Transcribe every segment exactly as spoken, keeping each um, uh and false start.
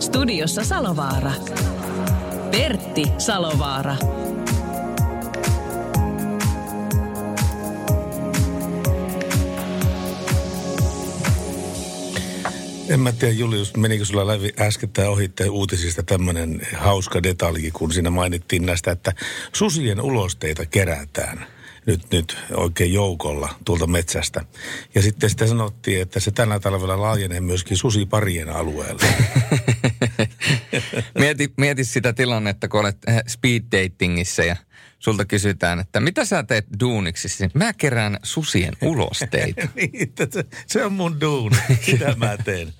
Studiossa Salovaara. Pertti Salovaara. En mä tiedä, Julius, menikö sulla läpi äskettäin ohittain uutisista tämmöinen hauska detalji, kun siinä mainittiin näistä, että susien ulosteita kerätään nyt, nyt oikein joukolla tuolta metsästä. Ja sitten sitä sanottiin, että se tänä talvella laajenee myöskin susiparien alueelle. mieti, mieti sitä tilannetta, kun olet speed datingissä ja sulta kysytään, että mitä sä teet duuniksi? Mä kerään susien ulosteita. niin, se, se on mun duuni. Sitä mä teen.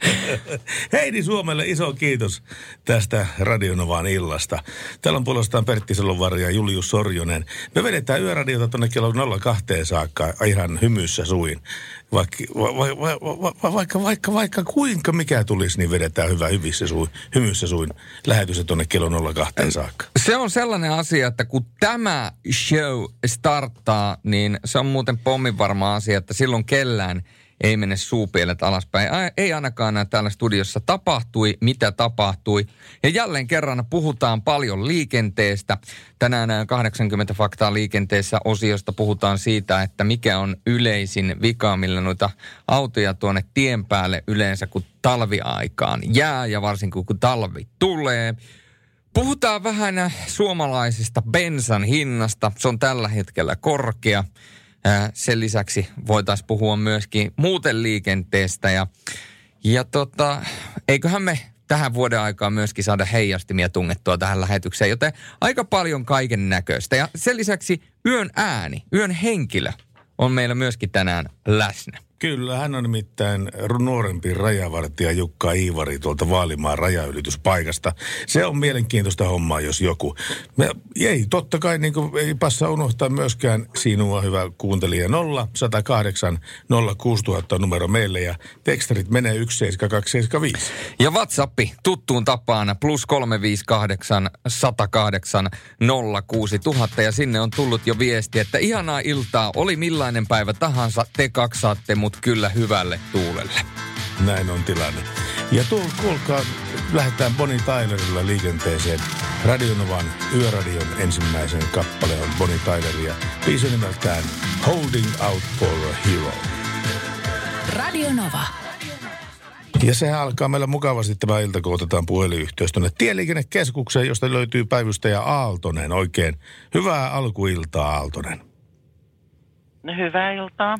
Heidi Suomelle iso kiitos tästä Radio Novan illasta. Täällä on puolestaan Pertti Salovaara ja Julius Sorjonen. Me vedetään Yöradiota tuonne kello nolla kaksi saakka ihan hymyssä suin. Vaikka, va, va, va, va, vaikka, vaikka, vaikka kuinka mikä tulisi, niin vedetään hyvä hyvissä suin, hymyssä suin lähetys tuonne kello nolla kaksi saakka. Se on sellainen asia, että kun tämä Tämä show starttaa, niin se on muuten pomminvarma asia, että silloin kellään ei mene suupielet alaspäin. Ei ainakaan nämä täällä studiossa tapahtui, mitä tapahtui. Ja jälleen kerran puhutaan paljon liikenteestä. Tänään kahdeksankymmentä faktaa liikenteessä -osiosta puhutaan siitä, että mikä on yleisin vika, millä noita autoja tuonne tien päälle yleensä kun talviaikaan jää ja varsinkin kun talvi tulee. Puhutaan vähän suomalaisesta bensan hinnasta. Se on tällä hetkellä korkea. Sen lisäksi voitaisiin puhua myöskin muuten liikenteestä. Ja, ja tota, eiköhän me tähän vuoden aikaan myöskin saada heijastimia tungettua tähän lähetykseen. Joten aika paljon kaiken näköistä. Ja sen lisäksi yön ääni, yön henkilö on meillä myöskin tänään läsnä. Kyllä, hän on nimittäin nuorempi rajavartija Jukka Iivari tuolta Vaalimaan rajaylityspaikasta. Se on mielenkiintoista hommaa, jos joku. Me, ei, totta kai niin kuin, ei passa unohtaa myöskään sinua, hyvä kuuntelija. nolla yksi nolla kahdeksan nolla kuusi nolla nolla nolla numero meille ja teksterit menee yksi seitsemän kaksi seitsemän viisi. Ja WhatsAppi tuttuun tapaan plus kolme viisi kahdeksan yksi nolla kahdeksan nolla kuusi nolla nolla nolla ja sinne on tullut jo viesti, että ihanaa iltaa, oli millainen päivä tahansa, te kaksi saatte mut kyllä hyvälle tuulelle. Näin on tilanne. Ja tuol, kuulkaa, lähdetään Bonnie Tylerilla liikenteeseen. Radio Novan Yöradion ensimmäisen kappaleen on Bonnie Tyleria. Biisi nimeltään Holding Out for a Hero. Radio Nova. Ja sehän alkaa meillä mukavasti tämä ilta, kun otetaan puhelinyhteys tuonne Tieliikennekeskukseen, josta löytyy päivystäjä Aaltonen oikein. Hyvää alkuiltaa, Aaltonen. No, hyvää iltaa.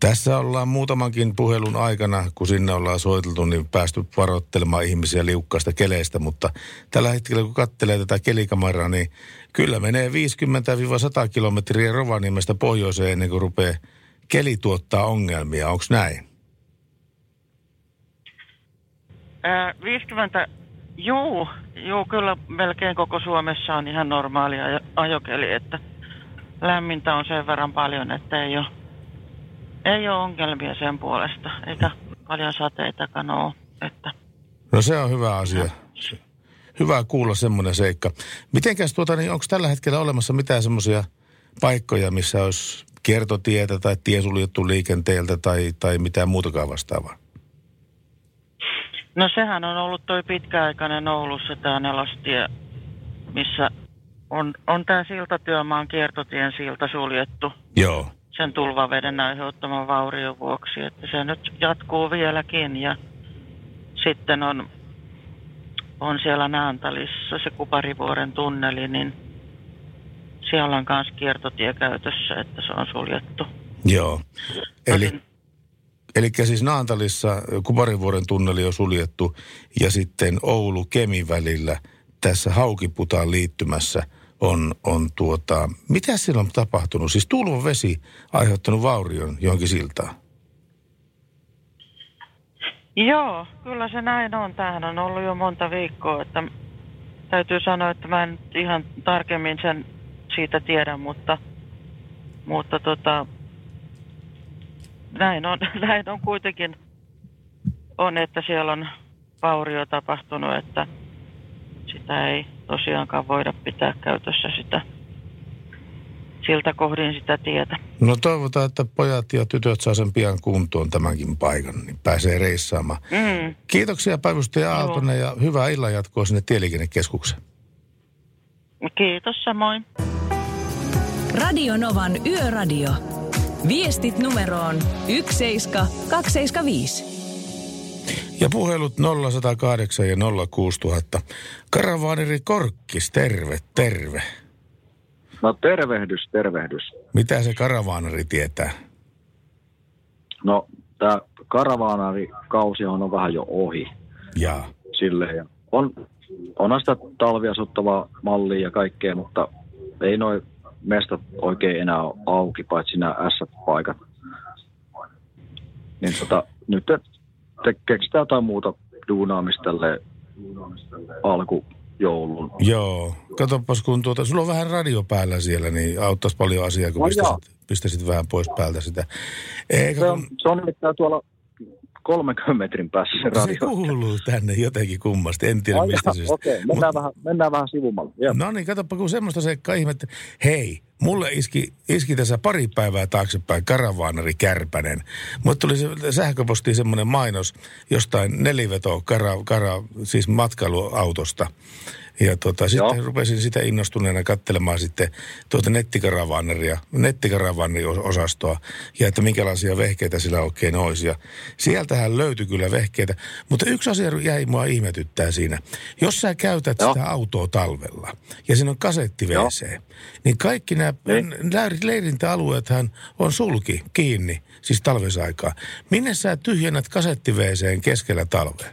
Tässä ollaan muutamankin puhelun aikana, kun sinne ollaan soiteltu, niin päästy varoittelemaan ihmisiä liukkaista keleistä, mutta tällä hetkellä kun katselee tätä kelikamaraa, niin kyllä menee viisikymmentä–sata kilometriä Rovaniemestä pohjoiseen ennen kuin rupeaa keli tuottaa ongelmia. Onko näin? Ää, viisikymmentä, juu, juu, kyllä melkein koko Suomessa on ihan normaalia ajokeli, että lämmintä on sen verran paljon, että ei ole. Ei ole ongelmia sen puolesta, eikä paljon sateitakaan ole. Että. No, se on hyvä asia. Hyvä kuulla semmoinen seikka. Mitenkäs tuota, niin onko tällä hetkellä olemassa mitään semmoisia paikkoja, missä olisi kiertotietä tai tie suljettu liikenteeltä tai, tai mitään muutakaan vastaavaa? No, sehän on ollut toi pitkäaikainen Oulussa tämä nelostie, missä on, on tämä siltatyömaan kiertotien silta suljettu. Joo. Sen tulvaveden aiheuttaman vaurion vuoksi, että se nyt jatkuu vieläkin. Ja sitten on, on siellä Naantalissa se Kuparivuoren tunneli, niin siellä on myös kiertotie käytössä, että se on suljettu. Joo. Eli, eli siis Naantalissa Kuparivuoren tunneli on suljettu ja sitten Oulu-Kemin välillä tässä Haukiputaan liittymässä on, on tuota, mitä siellä on tapahtunut? Siis tulvavesi aiheuttanut vaurion johonkin siltaan. Joo, kyllä se näin on. Tämähän on ollut jo monta viikkoa, että täytyy sanoa, että mä en ihan tarkemmin sen siitä tiedä, mutta, mutta tota, näin, on, näin on kuitenkin on, että siellä on vaurio tapahtunut, että sitä ei tosiaankaan voida pitää käytössä sitä, siltä kohdin sitä tietä. No toivotaan, että pojat ja tytöt saa sen pian kuntoon tämänkin paikan, niin pääsee reissaamaan. Mm. Kiitoksia päivystäjä Aaltonen ja hyvää illan jatkoa sinne Tieliikennekeskukseen. Kiitos samoin. Radio Novan Yöradio. Viestit numeroon yksi seitsemän kaksi seitsemän viisi. Ja puhelut nolla yksi nolla kahdeksan ja nolla kuusi nolla nolla nolla. Karavaaniri Korkkis, terve, terve. No tervehdys, tervehdys. Mitä se karavaanari tietää? No tämä karavaanarikausi on vähän jo ohi. Jaa. Silleen. On, onhan sitä talviasuttavaa mallia ja kaikkea, mutta ei noi mestat oikein enää ole auki, paitsi nämä ässät-paikat. Niin tota, nyt te keksitään jotain muuta duunaamista tälleen alkujoulun. Joo. Katsopas, kun tuota, sulla on vähän radio päällä siellä, niin auttaisi paljon asiaa, kun no pistäisit, pistäisit vähän pois päältä sitä. Eikä, se on, kun... se on nimittäin tuolla kolmenkymmenen metrin päässä se radio. Se kuuluu tänne jotenkin kummasti, en tiedä no mistä syystä. Okei, okay. mennään, Mut... mennään vähän sivumalle. No niin, katsoppa, kun semmoista seikkaa ihmettä. Hei, mulle iski, iski tässä pari päivää taaksepäin karavaanari Kärpänen. Mulle tuli se, sähköpostiin semmoinen mainos jostain neliveto kara, kara, siis matkailuautosta. Ja tota, sitten rupesin sitä innostuneena katselemaan sitten tuota nettikaravaanaria, nettikaravaaniosastoa ja että minkälaisia vehkeitä sillä oikein olisi. Ja sieltähän löytyi kyllä vehkeitä, mutta yksi asia jäi mua ihmetyttää siinä. Jos sä käytät Joo. sitä autoa talvella ja siinä on kasetti-wc, niin kaikki nämä leirintäalueethan on sulki kiinni, siis talvesaikaa. Minne sä tyhjennät kasetti-wc:n keskellä talvea?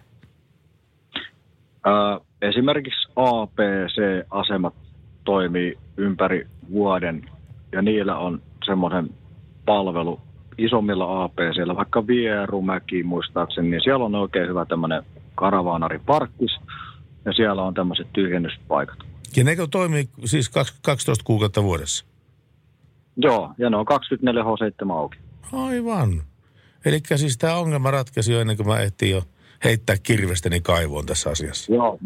Äh. Esimerkiksi A B C-asemat toimii ympäri vuoden ja niillä on semmoinen palvelu isommilla A B C:llä, vaikka Vierumäki muistaakseni, niin siellä on oikein hyvä tämmöinen karavaanariparkkis ja siellä on tämmöiset tyhjennyspaikat. Ja nekö toimii siis kaksitoista kuukautta vuodessa? Joo, ja ne on kaksikymmentäneljä seitsemän auki. Aivan. Elikkä siis tämä ongelma ratkesi jo ennen kuin mä ehtin jo heittää kirvestäni kaivoon tässä asiassa. Joo.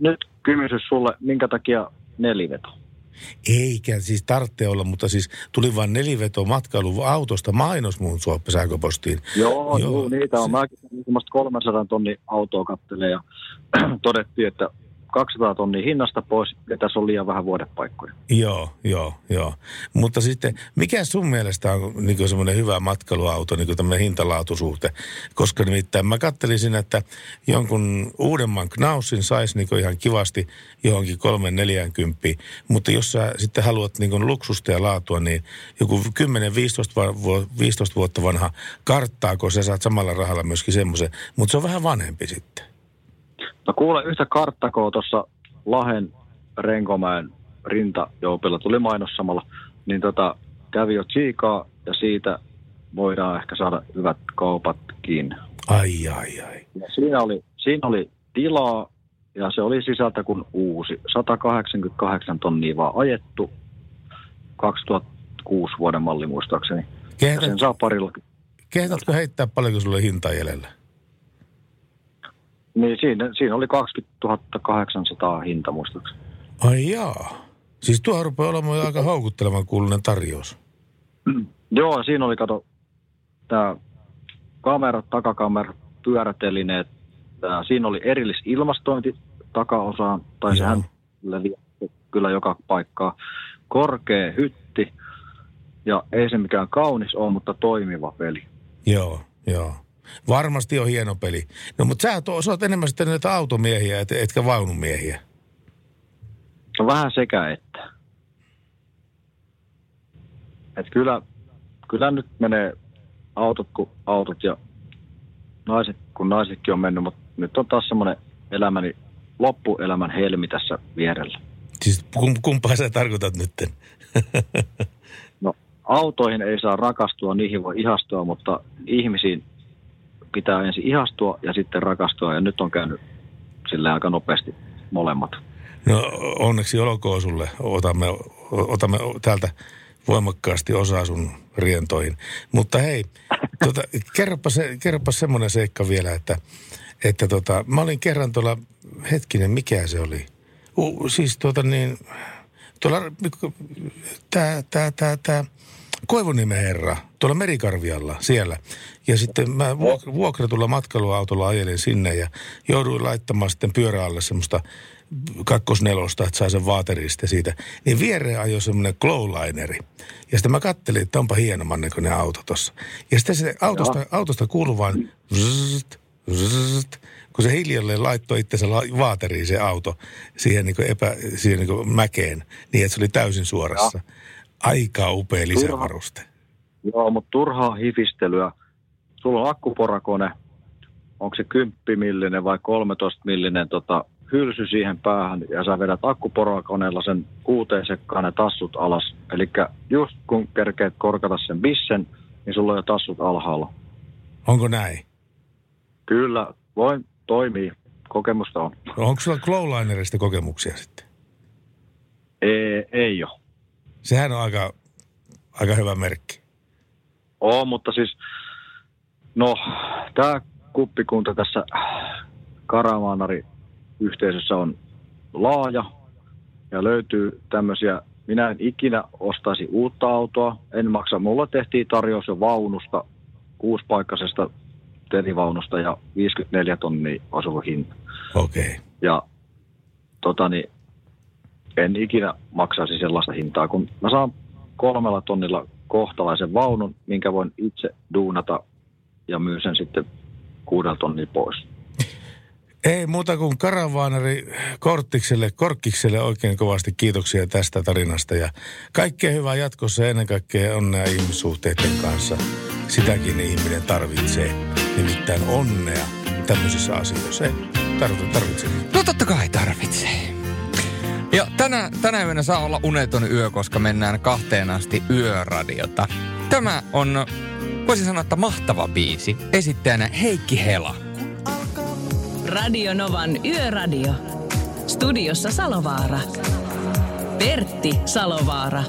Nyt kysymys sulle, minkä takia neliveto? Eikä siis tarvitse olla, mutta siis tuli vaan neliveto matkailuautosta mainos muun sähköpostiin. Joo, Joo juu, niitä on. Se... Mäkin semmoista kolmesataa tonnin autoa kattelee ja todettiin, että kaksisataa tonnia hinnasta pois, ja tässä on liian vähän vuodepaikkoja. Joo, joo, joo. Mutta sitten, mikä sun mielestä on niin semmoinen hyvä matkailuauto, niin kuin tämmöinen hintalaatusuhte? Koska nimittäin mä katselisin, että jonkun uudemman Knaussin saisi niin ihan kivasti johonkin kolmen neljänkymppiin, mutta jos sä sitten haluat niin luksusta ja laatua, niin joku kymmenen viisitoista vuotta vanha karttaako, sä saat samalla rahalla myöskin semmoisen, mutta se on vähän vanhempi sitten. No kuule, yhtä karttakoa tuossa Lahden Renkomäen rintajoupilla tuli mainos samalla, niin tota, kävi jo tsiikaa ja siitä voidaan ehkä saada hyvät kaupatkin. Ai, ai, ai. Ja siinä oli, siinä oli tilaa ja se oli sisältä kuin uusi. sata kahdeksankymmentäkahdeksan tonnia vaan ajettu, kaksituhattakuusi vuoden malli muistaakseni. Kehdat, ja sen saa parilla. Kehdatko heittää paljonko sulle hintaa jäljellä? Niin, siinä, siinä oli kaksikymmentätuhatta kahdeksansataa hinta muistaakseni. Ai jaa. Siis tuohon rupeaa olemaan aika houkuttelevan kuulunen tarjous. Mm. Joo, siinä oli, kato, tämä kamerat, takakamerat, pyörätelineet. Tää, siinä oli erillisilmastointi takaosaan, tai Joo. sehän leviää kyllä joka paikkaa. Korkea hytti, ja ei se mikään kaunis ole, mutta toimiva peli. Joo, joo. Varmasti on hieno peli. No, mutta sä, sä oot enemmän sitten näitä automiehiä, et, etkä vaunumiehiä. No vähän sekä että. Et kyllä, kyllä nyt menee autot kuin autot ja naiset kun naisetkin on mennyt, mutta nyt on taas semmoinen elämäni, loppuelämän helmi tässä vierellä. Siis kumpaa sä tarkoitat nytten? No autoihin ei saa rakastua, niihin voi ihastua, mutta ihmisiin pitää ensin ihastua ja sitten rakastua, ja nyt on käynyt sillä aika nopeasti molemmat. No onneksi olkoon sulle. Otamme, otamme täältä voimakkaasti osaa sun rientoihin. Mutta hei, tuota, kerropa, se, kerropa semmoinen seikka vielä, että, että tota, mä olin kerran tuolla, hetkinen, mikä se oli? Uh, siis tuota niin, tuolla tää, tää, tää, tää Koivuniemen herra, tuolla Merikarvialla siellä. Ja sitten mä vuokratulla matkailuautolla ajelin sinne ja jouduin laittamaan sitten pyörä alle semmoista kakkosnelosta, että sai sen vaaterista siitä. Niin viereen ajoi semmoinen glowlineri. Ja sitten mä kattelin, että onpa hienomman näköinen auto tossa. Ja sitten se autosta, autosta kuului vaan vzzt, vzzt, kun se hiljalleen laittoi itsensä vaateriin se auto siihen, niin kuin epä, siihen niin kuin mäkeen, niin että se oli täysin suorassa. Ja. Aika upea lisävaruste. Turha, joo, mutta turhaa hifistelyä. Sulla on akkuporakone. Onko se kymmenmillinen vai kolmetoistamillinen tota, hylsy siihen päähän, ja sä vedät akkuporakoneella sen kuuteen sekkaan ne tassut alas. Eli just kun kerkeet korkata sen bissen, niin sulla on jo tassut alhaalla. Onko näin? Kyllä, voin. Toimii. Kokemusta on. No, onko sulla glowlinerista kokemuksia sitten? Ei, ei ole. Sehän on aika, aika hyvä merkki. Oo, mutta siis, no, tämä kuppikunta tässä karavaanari-yhteisössä on laaja ja löytyy tämmöisiä, minä en ikinä ostaisi uutta autoa, en maksa. Mulla tehtiin tarjous jo vaunusta, kuuspaikkaisesta telivaunusta ja viisikymmentäneljä tonnia osuva hinta. Okei. Okay. Ja tota niin, en ikinä maksaisi sellaista hintaa, kun mä saan kolmella tonnilla kohtalaisen vaunun, minkä voin itse duunata ja myyn sen sitten kuudella tonnilla pois. Ei muuta kuin karavaanari Korttikselle, Korkkikselle oikein kovasti kiitoksia tästä tarinasta ja kaikkea hyvää jatkossa, ennen kaikkea onnea ihmissuhteiden kanssa. Sitäkin ihminen tarvitsee, nimittäin onnea tämmöisissä asioissa. Ei tarvitse. No totta kai tarvitsee. Ja tänä, tänä yönä saa olla uneton yö, koska mennään kahteen asti yöradiota. Tämä on, voisin sanoa, että mahtava biisi. Esittäjänä Heikki Hela. Radio Novan Yöradio. Studiossa Salovaara. Pertti Salovaara.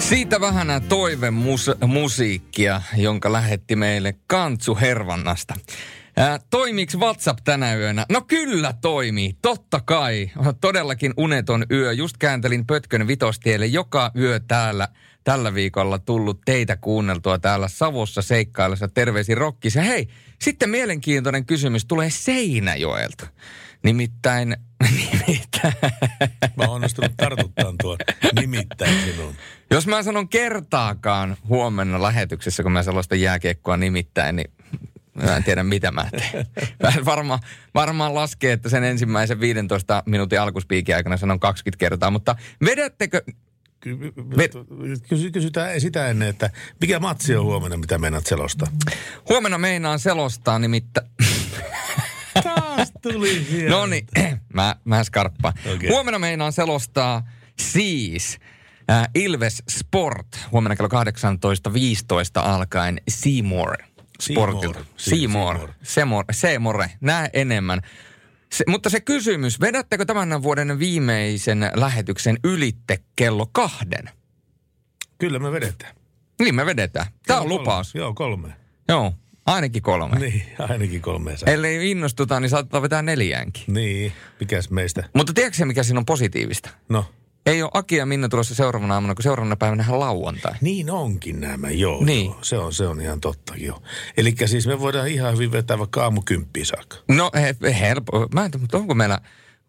Siitä vähän toivemusiikkia, jonka lähetti meille Kantsu Hervannasta. Ää, toimiks WhatsApp tänä yönä? No kyllä toimii, totta kai. Todellakin uneton yö. Just kääntelin Pötkön Vitostielle. Joka yö täällä tällä viikolla tullut teitä kuunneltua täällä Savossa seikkaillessa. Terveisi Rokkis. Ja hei, sitten mielenkiintoinen kysymys tulee Seinäjoelta. Nimittäin... Nimittäin. Mä oon onnistunut tartuttaan tuon nimittäin sinun. Jos mä sanon kertaakaan huomenna lähetyksessä, kun mä sellaista jääkiekkoa nimittäin, niin mä en tiedä mitä mä teen. Varma, varmaan laskee, että sen ensimmäisen viidentoista minuutin alkuspiikin aikana sanon kaksikymmentä kertaa, mutta vedättekö... Kysytään sitä ennen, että mikä matsi on huomenna, mitä meinaat selostaa? Huomenna meinaan selostaa nimittäin... Taas tuli sieltä. No niin, mä, mä skarppaan. Okay. Huomenna meinaan selostaa siis äh, Ilves Sport. Huomenna kello kahdeksantoista viisitoista alkaen C More Sportilta. C More. C More. Nää enemmän. Se, mutta se kysymys, vedättekö tämän vuoden viimeisen lähetyksen ylitte kello kahden? Kyllä me vedetään. Niin me vedetään. Tämä on lupaus. Joo, kolme. Joo. Ainakin kolme. Niin, ainakin kolme. Ellei innostutaan, niin saattaa vetää neljäänkin. Niin, mikäs meistä. Mutta tiedätkö mikä siinä on positiivista? No. Ei ole Aki ja Minna tulossa seuraavana aamuna, kun seuraavana päivänähän lauantai. Niin onkin nämä, joo. Niin. Joo. Se, on, se on ihan totta, joo. Elikkä siis me voidaan ihan hyvin vetää vaikka aamukymppiin saakka. No, he, helppo. Mä en tiedä, mutta onko meillä,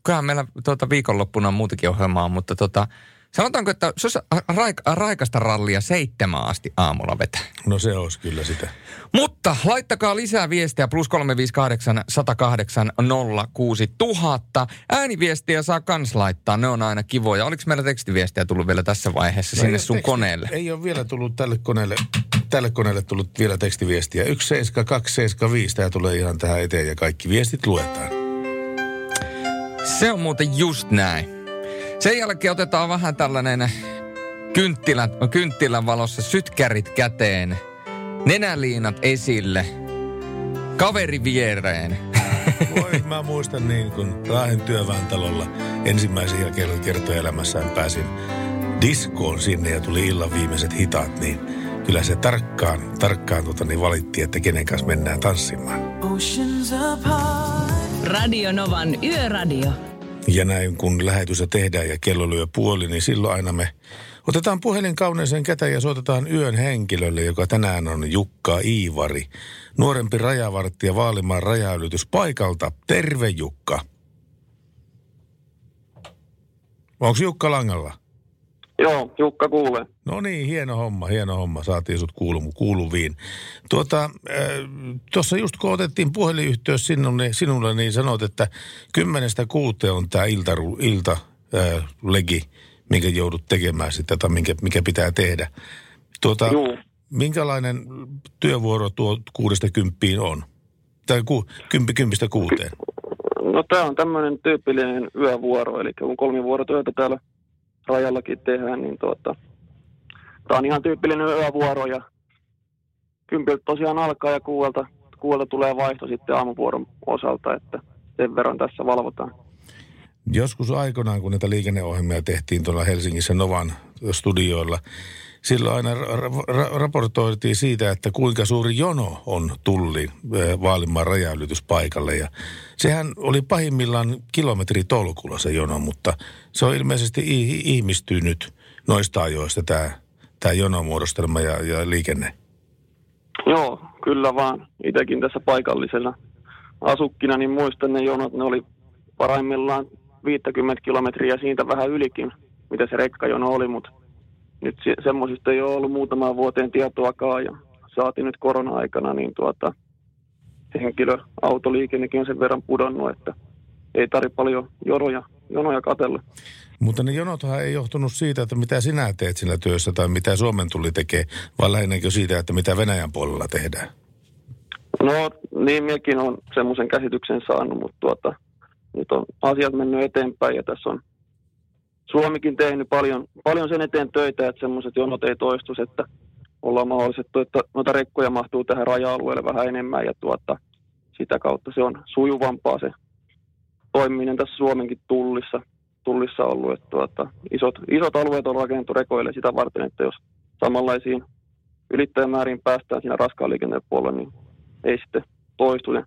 kyllähän meillä tuota, viikonloppuna muutakin ohjelmaa, mutta tota... Sanotaanko, että se olisi raik- raikasta rallia seitsemään asti aamulla vetää. No se olisi kyllä sitä. Mutta laittakaa lisää viestiä plus kolme viisi kahdeksan, yksi nolla kahdeksan, nolla kuusi tuhatta. Ääniviestiä saa kans laittaa, ne on aina kivoja. Oliko meillä tekstiviestiä tullut vielä tässä vaiheessa no sinne sun teksti- koneelle? Ei ole vielä tullut tälle koneelle, tälle koneelle tullut vielä tekstiviestiä. yksi seitsemän kaksi seitsemän viisi, tämä tulee ihan tähän eteen ja kaikki viestit luetaan. Se on muuten just näin. Sen jälkeen otetaan vähän tällainen kynttilä, kynttilän valossa sytkärit käteen, nenäliinat esille Kaveri viereen. Voi, mä muistan niin, kun Raahen työväentalolla ensimmäisen jälkeen kertoi elämässään pääsin diskoon sinne ja tuli illan viimeiset hitaat, niin kyllä se tarkkaan, tarkkaan tota, niin valittiin, että kenen kanssa mennään tanssimaan. Radio Novan Yöradio. Ja näin kun lähetystä tehdään ja kello lyö puoli, niin silloin aina me otetaan puhelin kauneeseen käteen ja soitetaan yön henkilölle, joka tänään on Jukka Iivari. Nuorempi rajavartija Vaalimaan rajaylitys paikalta. Terve Jukka. Onko Jukka langalla? Joo, Jukka kuulee. No niin, hieno homma, hieno homma. Saatiin sut kuulu, kuuluviin. Tuota, tuossa just kun otettiin puhelinyhteys sinulle, sinulle, niin sanot, että kymmenestä kuuteen on tämä ilta, ilta, äh, legi, minkä joudut tekemään sitä tai minkä, mikä pitää tehdä. Tuota, Juu. Minkälainen työvuoro tuo kuudesta kymppiin on? Tai ku, kymppi kympistä kuuteen? No tämä on tämmöinen tyypillinen yövuoro, eli kun kolmivuorotyötä täällä rajallakin tehdään, niin tuota, tämä on ihan tyypillinen yövuoro ja kympiltä tosiaan alkaa ja kuuelta, kuuelta tulee vaihto sitten aamuvuoron osalta, että sen verran tässä valvotaan. Joskus aikoinaan, kun näitä liikenneohjelmia tehtiin tuolla Helsingissä Novan studioilla, silloin aina ra- ra- raportoitiin siitä, että kuinka suuri jono on Tullin Vaalimaan rajaylityspaikalle. Ja sehän oli pahimmillaan kilometritolkulla se jono, mutta se on ilmeisesti i- ihmistynyt noista ajoista tämä, tämä jonomuodostelma ja, ja liikenne. Joo, kyllä vaan. Itsekin tässä paikallisella asukkina, niin muistan ne jonot, ne oli parhaimmillaan viisikymmentä kilometriä siitä vähän ylikin, mitä se rekkajono oli, mutta nyt se, semmoisista ei ole ollut muutamaan vuoteen tietoakaan ja saatiin nyt korona-aikana, niin tuota, henkilöautoliikennekin on sen verran pudonnut, että ei tarvitse paljon jonoja, jonoja katella. Mutta ne jonothan ei johtunut siitä, että mitä sinä teet sillä työssä tai mitä Suomen Tulli tekee, vaan lähinnäkö siitä, että mitä Venäjän puolella tehdään? No niin, minäkin olen semmoisen käsityksen saanut, mutta tuota, nyt on asiat mennyt eteenpäin ja tässä on Suomikin tehnyt paljon, paljon sen eteen töitä, että semmoiset jonot ei toistuisi, että ollaan mahdollistettu, että noita rekkoja mahtuu tähän raja-alueelle vähän enemmän ja tuota, sitä kautta se on sujuvampaa se toimiminen tässä Suomenkin tullissa, tullissa ollut, että tuota, isot, isot alueet on rakennettu rekoille sitä varten, että jos samanlaisiin ylittäjämääriin päästään siinä raskaan liikenteen puolella, niin ei sitten toistu ne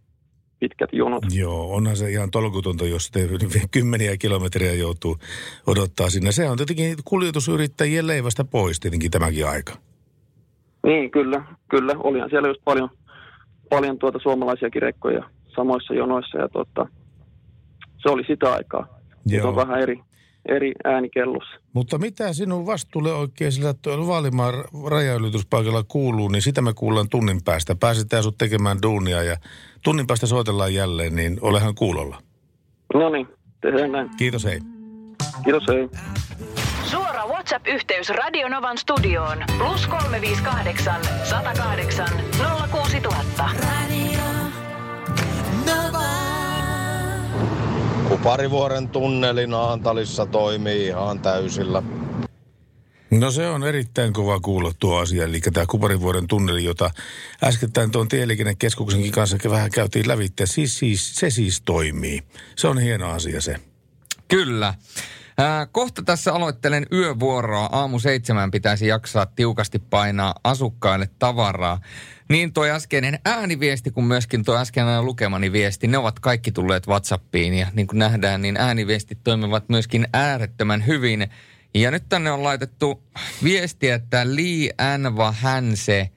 pitkät jonot. Joo, onhan se ihan tolkutonta, jos te kymmeniä kilometriä joutuu odottaa sinne. Se on tietenkin kuljetusyrittäjien leivästä pois tietenkin tämäkin aika. Niin, kyllä, kyllä. Olihan siellä just paljon, paljon tuota suomalaisiakin rekkoja samoissa jonoissa ja tuota, se oli sitä aikaa. Joo. On vähän eri, eri äänikellossa. Mutta mitä sinun vastuulle oikein sillä Vaalimaan rajaylityspaikalla kuuluu, niin sitä me kuullaan tunnin päästä. Pääsetään sut tekemään duunia ja tunnin päästä soitellaan jälleen, niin olehan kuulolla. No niin, tehdään näin. Kiitos, hei. Kiitos, hei. Suora WhatsApp-yhteys Radio Novan studioon. Plus kolme viisi kahdeksan, yksi nolla kahdeksan, nolla kuusi nolla nolla nolla. Radio Nova. Kuparivuoren tunneli Naantalissa toimii ihan täysillä. No se on erittäin kova kuulla tuo asia, eli tämä Kuparivuoren tunneli, jota äskettäin tuon tieliikennekeskuksenkin kanssa vähän käytiin lävitse, siis, siis, se siis toimii. Se on hieno asia se. Kyllä. Äh, kohta tässä aloittelen yövuoroa. Aamu seitsemän pitäisi jaksaa tiukasti painaa asukkaille tavaraa. Niin toi äskeinen ääniviesti kuin myöskin toi äskeinen lukemani viesti, ne ovat kaikki tulleet WhatsAppiin. Ja niin kuin nähdään, niin ääniviestit toimivat myöskin äärettömän hyvin. Ja nyt tänne on laitettu viestiä, että Li Anva Hänse,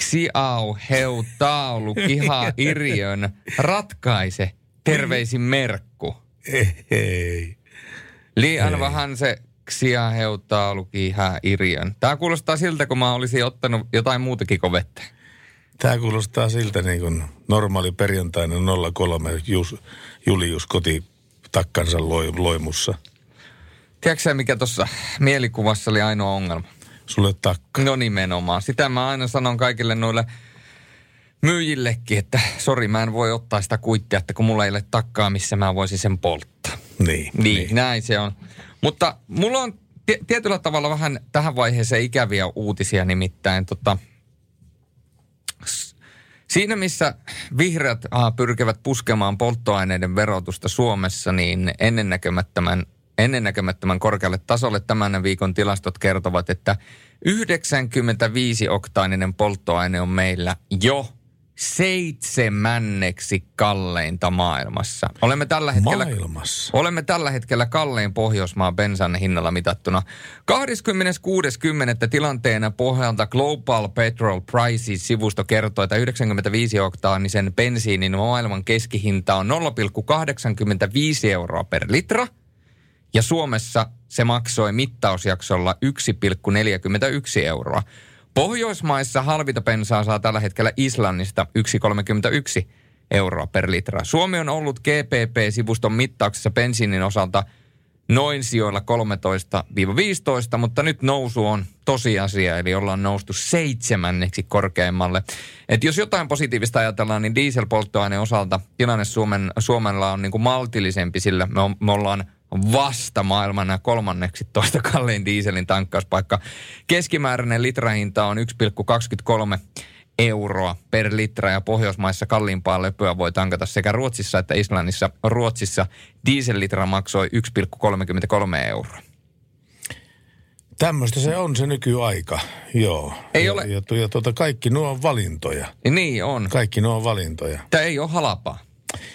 Xiao Heu Taulu, Kiha Iriön, ratkaise, terveisin Merkku. Hei. Li Anva Hänse, Xia Heu Taulu, Kiha Iriön. Tää kuulostaa siltä, kun mä olisin ottanut jotain muutakin kovetta. Tämä kuulostaa siltä niin kuin normaali perjantainen nolla kolme Julius kotitakkansa loimussa. Tiedätkö sä, mikä tuossa mielikuvassa oli ainoa ongelma? Sulle takka. No nimenomaan. Sitä mä aina sanon kaikille noille myyjillekin, että sori, mä en voi ottaa sitä kuittia, että kun mulla ei ole takkaa, missä mä voisin sen polttaa. Niin. Niin, niin. Näin se on. Mutta mulla on t- tietyllä tavalla vähän tähän vaiheeseen ikäviä uutisia nimittäin tota... Siinä missä vihreät pyrkivät puskemaan polttoaineiden verotusta Suomessa niin ennennäkemättömän, ennennäkemättömän korkealle tasolle, tämän viikon tilastot kertovat, että yhdeksänkymmentäviisi oktaaninen polttoaine on meillä jo seitsemänneksi kalleinta maailmassa. Olemme tällä hetkellä, maailmassa. Olemme tällä hetkellä kallein Pohjoismaan bensan hinnalla mitattuna. kahdeskymmeneskuudes kymmenettä tilanteena pohjalta Global Petrol Prices-sivusto kertoo, että yhdeksänkymmentäviisi oktaanisen bensiinin maailman keskihinta on nolla pilkku kahdeksankymmentäviisi euroa per litra. Ja Suomessa se maksoi mittausjaksolla yksi pilkku neljäkymmentäyksi euroa. Pohjoismaissa halvinta bensaa saa tällä hetkellä Islannista yksi pilkku kolmekymmentäyksi euroa per litra. Suomi on ollut G P P-sivuston mittauksessa bensiinin osalta noin sijoilla kolmetoista viisitoista, mutta nyt nousu on tosiasia, eli ollaan noustu seitsemänneksi korkeimmalle. Et jos jotain positiivista ajatellaan, niin dieselpolttoaineen osalta tilanne Suomen, Suomella on niin kuin maltillisempi, sillä me, on, me ollaan vasta maailman kolmanneksi toista kallein dieselin tankkauspaikka. Keskimääräinen litrahinta on yksi pilkku kaksikymmentäkolme euroa per litra ja Pohjoismaissa kalliimpaa löpöä voi tankata sekä Ruotsissa että Islannissa. Ruotsissa diesellitra maksoi yksi pilkku kolmekymmentäkolme euroa. Tämmöistä se on se nykyaika, joo. Ei ja, ole. Ja, ja tuota, kaikki nuo on valintoja. Niin on. Kaikki nuo on valintoja. Tämä ei ole halapaa.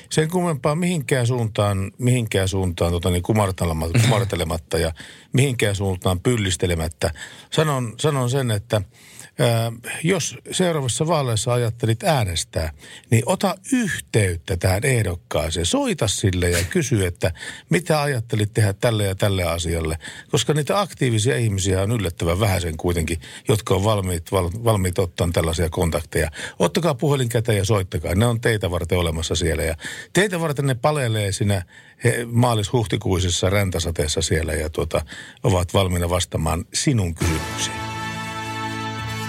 Sen kummempaa mihinkään suuntaan, mihinkään suuntaan tota niin kumartelematta ja mihinkään suuntaan pyllistelemättä. Sanon, sanon sen, että ää, jos seuraavassa vaaleissa ajattelit äänestää, niin ota yhteyttä tähän ehdokkaaseen. Soita sille ja kysy, että mitä ajattelit tehdä tälle ja tälle asialle. Koska niitä aktiivisia ihmisiä on yllättävän vähäisen kuitenkin, jotka on valmiit, val, valmiit ottamaan tällaisia kontakteja. Ottakaa puhelin käteen ja soittakaa. Ne on teitä varten olemassa siellä ja teitä varten ne palelee siinä maalis-huhtikuisessa räntäsateessa siellä ja tuota, ovat valmiina vastaamaan sinun kysymyksiin.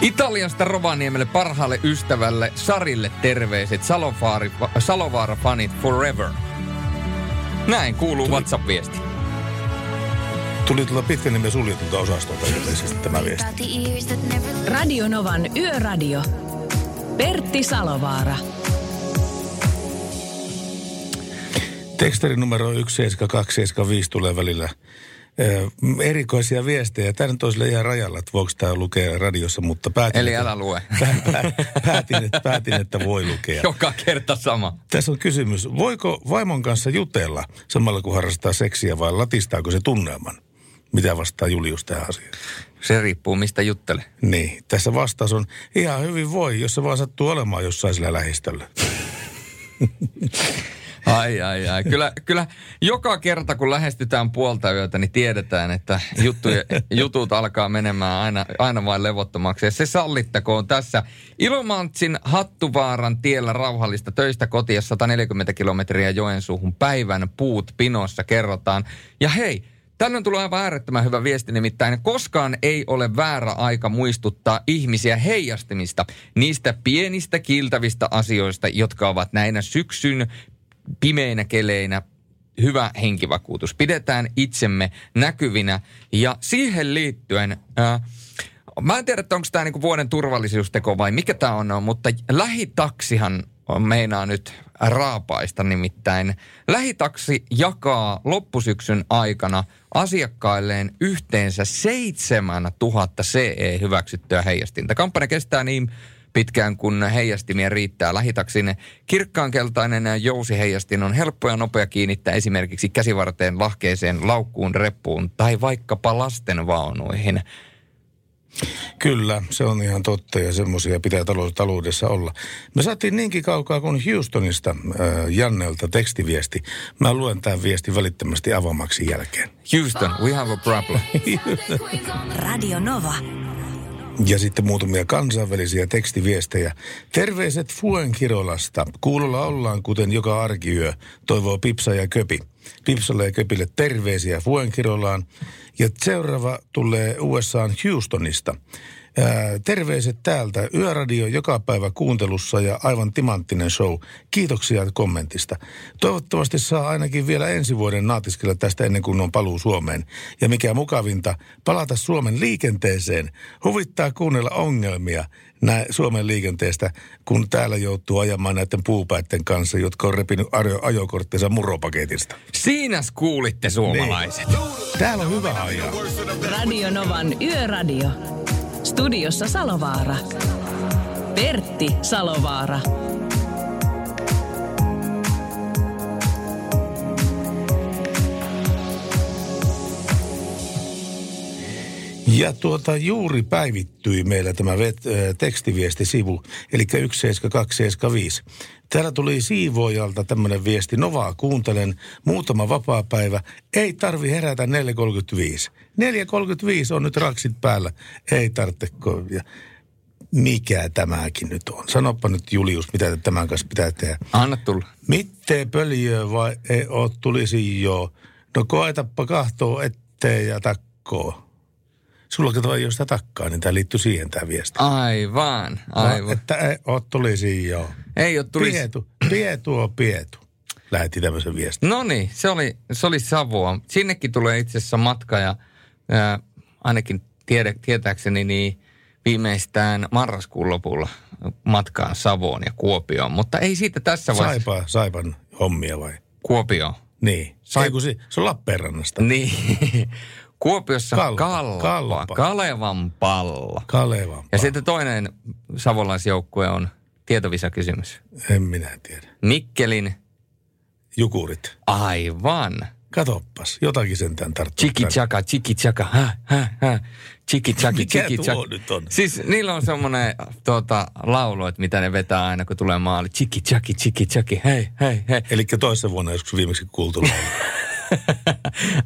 Italiasta Rovaniemelle parhaalle ystävälle Sarille terveiset Salovaara-fanit forever. Näin kuuluu tuli, WhatsApp-viesti. Tuli tulla pitkän nimen suljetulta osastolta ilmeisesti tämä viesti. Radio Novan Yöradio. Pertti Salovaara. Teksterin numero yksi seitsemän kaksi seitsemän viisi tulee välillä öö, erikoisia viestejä. Tämä nyt olisi ihan rajalla, että voiko tämä lukea radiossa, mutta päätin... Eli älä lue. Päätin, että, päätin, että voi lukea. Joka kerta sama. Tässä on kysymys. Voiko vaimon kanssa jutella samalla kun harrastaa seksiä vai latistaako se tunnelman? Mitä vastaa Julius tähän asiaan? Se riippuu, mistä juttele. Niin. Tässä vastaus on ihan hyvin voi, jos se vaan sattuu olemaan jossain sillä lähistöllä. Ai, ai, ai. Kyllä, kyllä joka kerta, kun lähestytään puolta yötä, niin tiedetään, että juttuja, jutut alkaa menemään aina, aina vain levottomaksi. Ja se sallittakoon tässä. Ilomantsin Hattuvaaran tiellä rauhallista töistä kotia sata neljäkymmentä kilometriä Joensuuhun päivän puut pinossa kerrotaan. Ja hei, tänne on tullut aivan äärettömän hyvä viesti, nimittäin koskaan ei ole väärä aika muistuttaa ihmisiä heijastimista. Niistä pienistä kiiltävistä asioista, jotka ovat näinä syksyn pimeinä keleinä hyvä henkivakuutus. Pidetään itsemme näkyvinä ja siihen liittyen, ää, mä en tiedä, onko tämä niinku vuoden turvallisuusteko vai mikä tämä on, mutta lähitaksihan meinaa nyt raapaista nimittäin. Lähitaksi jakaa loppusyksyn aikana asiakkailleen yhteensä seitsemäntuhatta C E hyväksyttyä heijastinta. Kampanja kestää niin pitkään kun heijastimia riittää. Lähitaksin kirkkaankeltainen jousiheijastin on helppo ja nopea kiinnittää esimerkiksi käsivarteen, lahkeeseen, laukkuun, reppuun tai vaikkapa lastenvaunuihin. Kyllä, se on ihan totta ja semmoisia pitää taloudessa olla. Me saatiin niinkin kaukaa kuin Houstonista äh, Jannelta tekstiviesti. Mä luen tämän viestin välittömästi avaamaksi jälkeen. Houston, we have a problem. Radio Nova. Ja sitten muutamia kansainvälisiä tekstiviestejä. Terveiset Fuenkirolasta. Kuulolla ollaan kuten joka arkiyö, toivoo Pipsa ja Köpi. Pipsalle ja Köpille terveisiä Fuenkirolaan. Ja seuraava tulee U S A:n Houstonista. Ää, terveiset täältä. Yöradio joka päivä kuuntelussa ja aivan timanttinen show. Kiitoksia kommentista. Toivottavasti saa ainakin vielä ensi vuoden naatiskella tästä ennen kuin on paluu Suomeen. Ja mikä mukavinta, palata Suomen liikenteeseen. Huvittaa kuunnella ongelmia nä- Suomen liikenteestä, kun täällä joutuu ajamaan näiden puupäitten kanssa, jotka on repinyt ajo- ajokorttinsa muropaketista. Siinäs kuulitte suomalaiset. Niin. Täällä on hyvä ajaa. Radio Novan Yöradio. Studiossa Salovaara. Pertti Salovaara. Ja tuota juuri päivittyi meillä tämä vet- äh, tekstiviestisivu, eli yksi seitsemän kaksi seitsemän viisi. Täällä tuli siivoojalta tämmöinen viesti. Novaa kuuntelen, muutama vapaapäivä, ei tarvi herätä neljä kolmekymmentäviisi. neljä kolmekymmentäviisi on nyt raksit päällä, ei tarvitse kovia. Mikä tämäkin nyt on? Sanoppa nyt Julius, mitä tämän kanssa pitää tehdä. Anna tulla. Mitte pöliö vai ei oo tulisi joo. No koetappa kahtoo ettei ja takkoo. Sulla kato ei ole sitä takkaa, niin tämä liittyy siihen tämä viesti. Aivan, aivan. No, että ei ole tulisi joo. Ei ole tulisi. Pietu, pietu on pietu. Lähetti tämmöisen viestin. No niin, se oli, se oli Savoa. Sinnekin tulee itse asiassa matka ja ää, ainakin tiedä, tietääkseni niin viimeistään marraskuun lopulla matkaan Savoon ja Kuopioon. Mutta ei siitä tässä vaiheessa. Saipa, Saipan hommia vai? Kuopioon. Niin. Sai, kun se, se on Lappeenrannasta. Niin. Kuopiossa Kalpa, Kalpa, Kalpa. Kalevan pallo. Kalevan pallo. Ja sitten toinen savolaisjoukkue on tietovisakysymys. En minä tiedä. Mikkelin. Jukurit. Aivan. Katoppas, jotakin sentään tarttuu. Chiki-chaka, chiki-chaka, hä, hä, hä. Chiki-chaki, chiki-chaka. Nyt on? Siis niillä on semmoinen tuota, laulu, että mitä ne vetää aina, kun tulee maali. Chiki-chaki, chiki-chaki, hei, hei, hei. Elikkä toisessa vuonna joskus viimeksi kuultu laulu.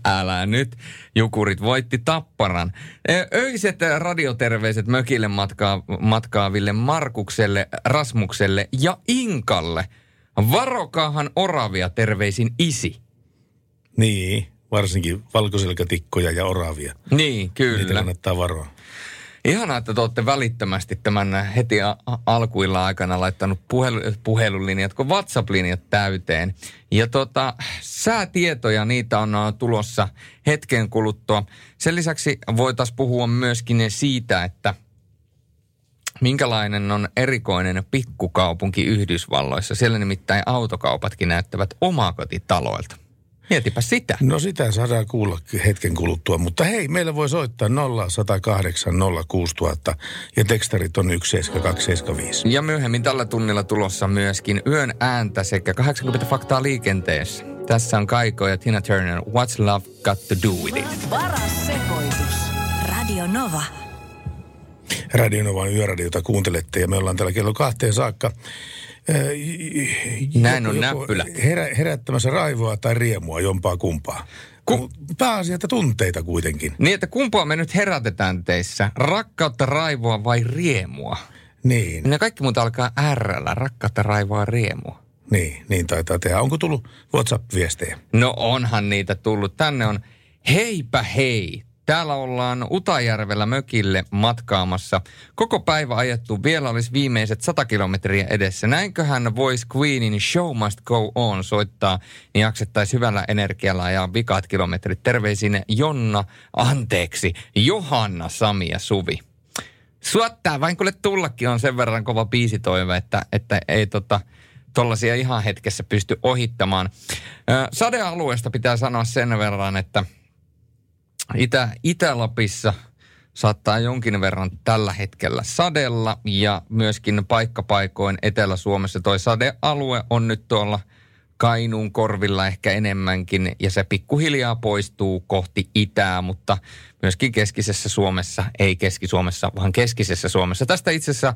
Älä nyt. Jukurit voitti Tapparan. Öiset radioterveiset mökille matkaa, matkaaville Markukselle, Rasmukselle ja Inkalle. Varokaahan oravia, terveisin isi. Niin, varsinkin valkoselkätikkoja ja oravia. Niin, kyllä. Niitä kannattaa varoa. Ihanaa, että te olette välittömästi tämän heti a- alkuilla aikana laittanut puhel- puhelulinjat, kun WhatsApp-linjat täyteen. Ja tota, säätietoja, niitä on tulossa hetken kuluttua. Sen lisäksi voitaisiin puhua myöskin siitä, että minkälainen on erikoinen pikkukaupunki Yhdysvalloissa. Siellä nimittäin autokaupatkin näyttävät omakotitaloilta. Mietipä sitä. No sitä saadaan kuulla hetken kuluttua, mutta hei, meillä voi soittaa nolla yksi nolla kahdeksan nolla kuusi nolla nolla nolla ja tekstarit on yksi seitsemän kaksi seitsemän viisi. Ja myöhemmin tällä tunnilla tulossa myöskin yön ääntä sekä kahdeksankymmentä faktaa liikenteessä. Tässä on Kaiko ja Tina Turner, What's Love Got to Do With It? Paras sekoitus. Radio Nova. Radio Nova on Yöradiota, kuuntelette ja me ollaan täällä kello kahteen saakka. Näin on näppylä. Herä, herättämässä raivoa tai riemua, jompaa kumpaa. Ku... Pääasia, että tunteita kuitenkin. Niin, että kumpaa me nyt herätetään teissä? Rakkautta, raivoa vai riemua? Niin. Ne kaikki muuta alkaa R:llä. Rakkautta, raivoa, riemua. Niin, niin taitaa tehdä. Onko tullut WhatsApp-viestejä? No onhan niitä tullut. Tänne on heipä hei. Täällä ollaan Utajärvellä mökille matkaamassa. Koko päivä ajettu, vielä olisi viimeiset sata kilometriä edessä. Näinköhän Voice Queenin Show Must Go On soittaa, niin jaksettaisiin hyvällä energialla ja vikaat kilometrit. Terveisin Jonna, anteeksi, Johanna, Sami ja Suvi. Suottaa vain kuule tullakin, on sen verran kova biisitoive, että, että ei tota... tollaisia ihan hetkessä pysty ohittamaan. Sadealueesta pitää sanoa sen verran, että Itä, Itä-Lapissa saattaa jonkin verran tällä hetkellä sadella ja myöskin paikkapaikoin Etelä-Suomessa. Toi sadealue on nyt tuolla Kainuun korvilla ehkä enemmänkin ja se pikkuhiljaa poistuu kohti itää, mutta myöskin keskisessä Suomessa, ei Keski-Suomessa, vaan keskisessä Suomessa. Tästä itse asiassa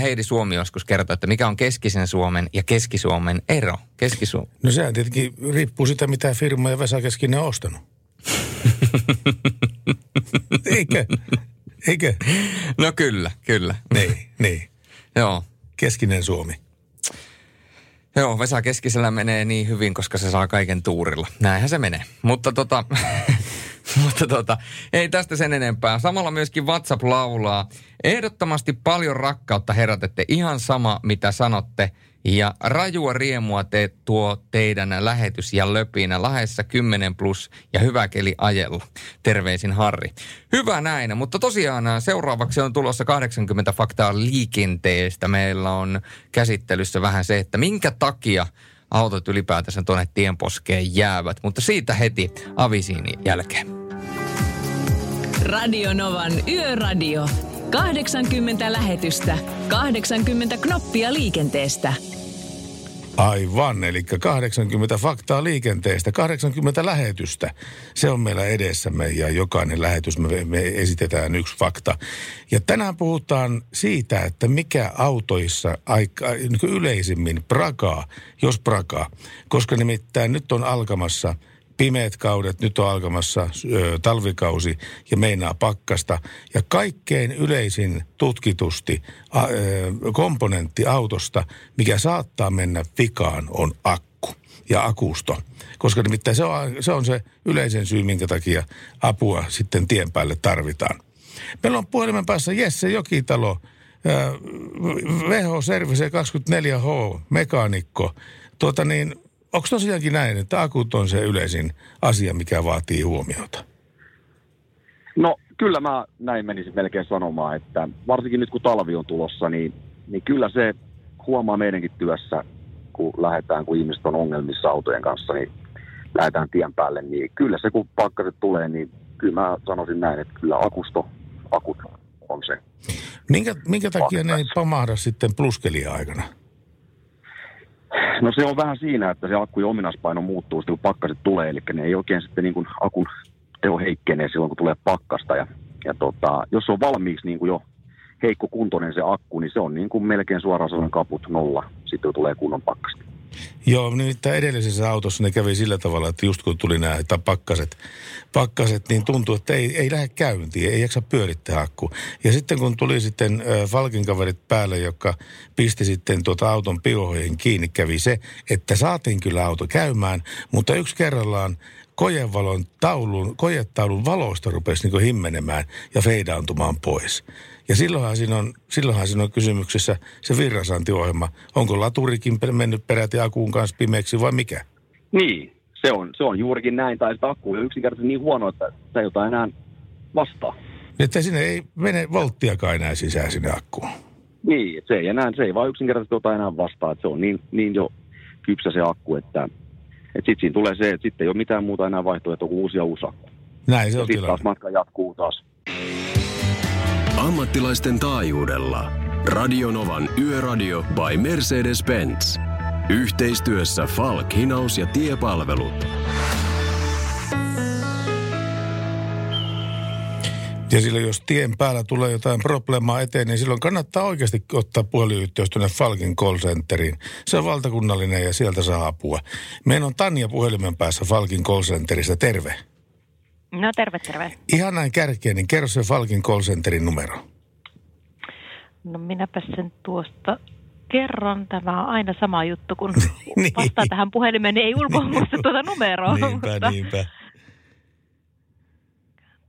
Heidi Suomi joskus kertoo, että mikä on keskisen Suomen ja Keski-Suomen ero. Keski-Suom... No sehän tietenkin riippuu sitä, mitä firma ja Vesa Keskinen on ostanut. Eikö? Eikö? No kyllä, kyllä. Niin, niin. Joo. Keskinen Suomi. Joo, Vesa Keskisellä menee niin hyvin, koska se saa kaiken tuurilla. Näinhän se menee. Mutta tota, Mutta tota, ei tästä sen enempää. Samalla myöskin WhatsApp laulaa. Ehdottomasti paljon rakkautta herätette, ihan sama mitä sanotte. Ja rajua riemua te tuo teidän lähetys ja löpinä lähessä kymmenen plus ja hyvä keli ajella. Terveisin Harri. Hyvä näin, mutta tosiaan seuraavaksi on tulossa kahdeksankymmentä faktaa liikenteestä. Meillä on käsittelyssä vähän se, että minkä takia autot ylipäätänsä tuonne tienposkeen jäävät. Mutta siitä heti avisiini jälkeen. Radio Novan Yöradio. kahdeksankymmentä lähetystä, kahdeksankymmentä knoppia liikenteestä. Aivan, eli kahdeksankymmentä faktaa liikenteestä, kahdeksankymmentä lähetystä. Se on meillä edessämme ja jokainen lähetys me, me esitetään yksi fakta. Ja tänään puhutaan siitä, että mikä autoissa aika, yleisimmin prakaa, jos prakaa. Koska nimittäin nyt on alkamassa pimeät kaudet, nyt on alkamassa ö, talvikausi ja meinaa pakkasta. Ja kaikkein yleisin tutkitusti a, ö, komponentti autosta, mikä saattaa mennä vikaan, on akku ja akusto. Koska nimittäin se on se, on se yleisen syy, minkä takia apua sitten tien päälle tarvitaan. Meillä on puhelimen päässä Jesse Jokitalo, ö, V H Service kaksikymmentäneljä H, mekaanikko. Tuota niin... Onko tosiaankin näin, että akut on se yleisin asia, mikä vaatii huomiota? No kyllä mä näin menisin melkein sanomaan, että varsinkin nyt kun talvi on tulossa, niin, niin kyllä se huomaa meidänkin työssä, kun lähdetään, kun ihmiset on ongelmissa autojen kanssa, niin lähdetään tien päälle, niin kyllä se kun pakkaset tulee, niin kyllä mä sanoisin näin, että kyllä akusto, akut on se. Minkä, minkä takia ne ei pamahda sitten pluskelia aikana? No se on vähän siinä, että se akkujen ominaispaino muuttuu sitten, kun pakkaset tulee, eli ne ei oikein sitten niin kuin akun teho heikkenee silloin, kun tulee pakkasta. Ja, ja tota, jos on valmiiksi niin kuin jo heikkokuntoinen se akku, niin se on niin kuin melkein suoraan sanoen kaput nolla, sitten kun tulee kunnon pakkasta. Joo, nimittäin edellisessä autossa ne kävi sillä tavalla, että just kun tuli nämä pakkaset, pakkaset, niin tuntui, että ei, ei lähde käyntiin, ei jaksa pyörittää akku. Ja sitten kun tuli sitten äh, Falkin kaverit päälle, jotka pisti sitten tuota auton piuhoihin kiinni, kävi se, että saatiin kyllä auto käymään, mutta yksi kerrallaan kojevalon taulun, kojetaulun valoista rupesi niin kuin himmenemään ja feidaantumaan pois. Ja silloinhan siinä on, silloinhan siinä on kysymyksessä se virrasaantiohjelma. Onko laturikin mennyt peräti akuun kanssa pimeäksi vai mikä? Niin, se on, se on juurikin näin. Tai sitä akku on yksinkertaisesti niin huono, että se ei jotain enää vastaa. Että sinne ei mene volttiakaan enää sisään sinne akkuun. Niin, se ei enää, se ei vaan yksinkertaisesti jotain enää vastaa. Että se on niin, niin jo kypsä se akku, että, että sitten siinä tulee se, että sitten ei ole mitään muuta enää vaihtoehtoa kuin uusia usa. Näin se ja on tilanne. Sitten taas matka jatkuu taas. Ammattilaisten taajuudella. Radio Novan Yöradio by Mercedes-Benz. Yhteistyössä Falk, hinaus ja tiepalvelut. Ja silloin jos tien päällä tulee jotain probleemaa eteen, niin silloin kannattaa oikeasti ottaa puheliyhteys tuonne Falkin call centeriin. Se on valtakunnallinen ja sieltä saa apua. Meillä on Tanja puhelimen päässä Falkin call centeristä. Terve. No terve, terve. Ihan näin kärkeen, niin kerro se Falkin call centerin numero. No minäpä sen tuosta kerron. Tämä on aina sama juttu, kun niin. Vastaan tähän puhelimeen, niin ei ulkoa muista tuota numeroa. Niinpä, mutta... niinpä.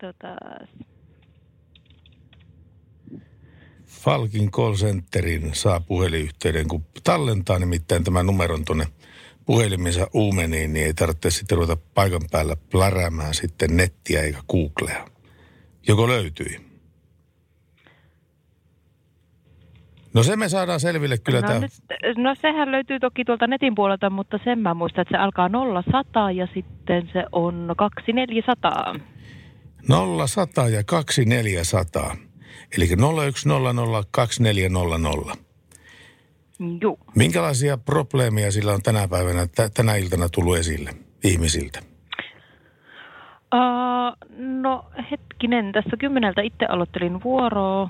Tota... Falkin call centerin saa puheliyhteyden, kun tallentaa nimittäin tämän numeron tuonne puhelimensa uumeniin, niin ei tarvitse sitten ruveta paikan päällä pläräämään sitten nettiä eikä Googlea. Joko löytyi? No se me saadaan selville kyllä. No, tämä... nyt, no sehän löytyy toki tuolta netin puolelta, mutta sen mä muistan, että se alkaa nolla sata ja sitten se on kaksikymmentäneljäsataa. nolla sata ja kaksikymmentäneljäsataa. Eli nolla yksi nolla nolla kaksi neljä nolla nolla. Joo. Minkälaisia probleemia sillä on tänä päivänä, t- tänä iltana tullut esille ihmisiltä? Uh, no hetkinen, tässä kymmeneltä itse aloittelin vuoroa.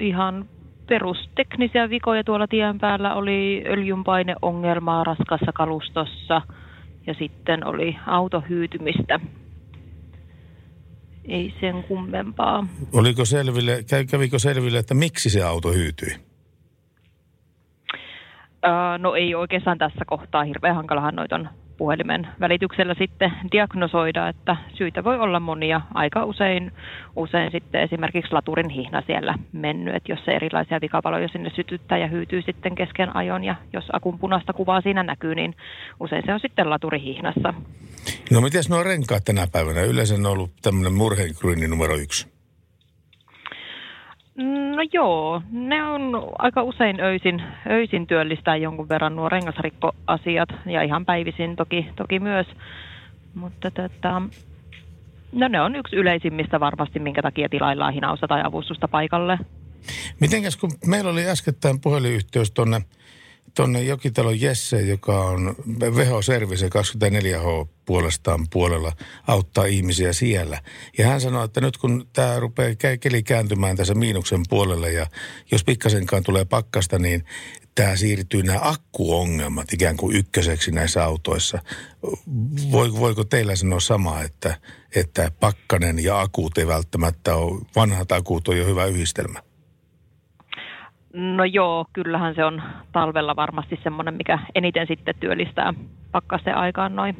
Ihan perusteknisiä vikoja tuolla tien päällä oli öljynpaineongelmaa raskassa kalustossa ja sitten oli autohyytymistä. Ei sen kummempaa. Oliko selville, kävikö selville, että miksi se auto hyytyi? No ei oikeastaan tässä kohtaa. Hirveän hankalahan noita on puhelimen välityksellä sitten diagnosoida, että syitä voi olla monia. Aika usein, usein sitten esimerkiksi laturin hihna siellä mennyt, että jos se erilaisia vikapaloja sinne sytyttää ja hyytyy sitten kesken ajon ja jos akun punaista kuvaa siinä näkyy, niin usein se on sitten laturi hihnassa. No mites nuo renkaat tänä päivänä? Yleensä on ollut tämmöinen murheenkryyni numero yksi. No joo, ne on aika usein öisin, öisin työllistää jonkun verran nuo rengasrikkoasiat ja ihan päivisin toki, toki myös, mutta tätä, no ne on yksi yleisimmistä varmasti, minkä takia tilaillaan hinausta tai avustusta paikalle. Mitenkäs, kun meillä oli äskettäin puhelinyhteys tuonne, tuonne Jokitalon Jesse, joka on V H-servise kaksikymmentäneljä H puolestaan puolella, auttaa ihmisiä siellä. Ja hän sanoi, että nyt kun tämä rupeaa keli kääntymään tässä miinuksen puolelle ja jos pikkasenkaan tulee pakkasta, niin tämä siirtyy nämä akkuongelmat ikään kuin ykköseksi näissä autoissa. Voiko teillä sanoa samaa, että, että pakkanen ja akut ei välttämättä ole, vanhat akut on jo hyvä yhdistelmä? No joo, kyllähän se on talvella varmasti semmoinen, mikä eniten sitten työllistää pakkasten aikaan noin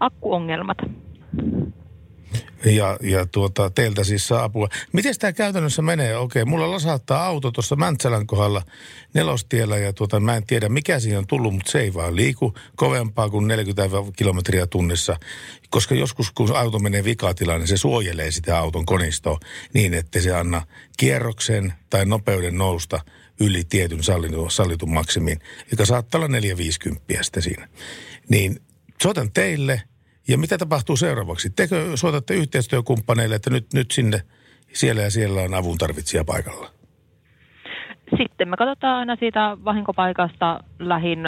akkuongelmat. Ja, ja tuota, teiltä siis saa apua. Miten tämä käytännössä menee? Okei, mulla lasaattaa auto tuossa Mäntsälän kohdalla nelostiellä ja tuota, mä en tiedä mikä siihen on tullut, mutta se ei vaan liiku kovempaa kuin neljäkymmentä kilometriä tunnissa. Koska joskus kun auto menee vikatilaan, niin se suojelee sitä auton konistoa niin, että se anna kierroksen tai nopeuden nousta yli tietyn sallitun maksimin, joka saattaa olla neljä viisikymmentä sitten siinä. Niin soitan teille. Ja mitä tapahtuu seuraavaksi? Tekö soitatte yhteistyökumppaneille, että nyt, nyt sinne siellä ja siellä on avuntarvitsija paikalla? Sitten me katsotaan aina siitä vahinkopaikasta lähin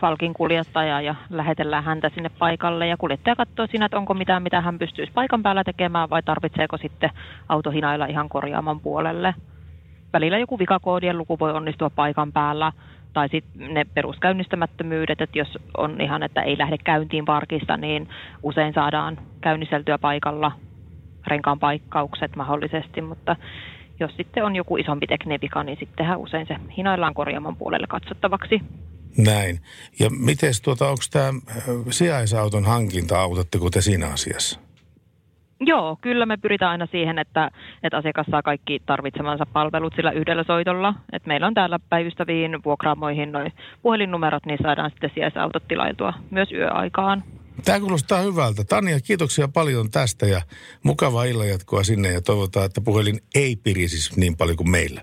Falkin kuljettajaa ja lähetellään häntä sinne paikalle. Ja kuljettaja katsoo siinä, että onko mitään, mitä hän pystyisi paikan päällä tekemään vai tarvitseeko sitten autohinailla ihan korjaaman puolelle. Välillä joku vikakoodien luku voi onnistua paikan päällä. Tai sitten ne peruskäynnistämättömyydet, että jos on ihan, että ei lähde käyntiin varkista, niin usein saadaan käynnisteltyä paikalla renkaan paikkaukset mahdollisesti, mutta jos sitten on joku isompi tekninen vika, niin sittenhän usein se hinaillaan korjaaman puolelle katsottavaksi. Näin. Ja mites tuota, onko tämä sijaisauton hankinta, autatteko te siinä asiassa? Joo, kyllä me pyritään aina siihen, että, että asiakas saa kaikki tarvitsemansa palvelut sillä yhdellä soitolla. Et meillä on täällä päivystäviin vuokraamoihin noin puhelinnumerot, niin saadaan sitten sijaisautot tilailtua myös yöaikaan. Tämä kuulostaa hyvältä. Tanja, kiitoksia paljon tästä ja mukavaa illanjatkoa sinne ja toivotaan, että puhelin ei pirisisi niin paljon kuin meillä.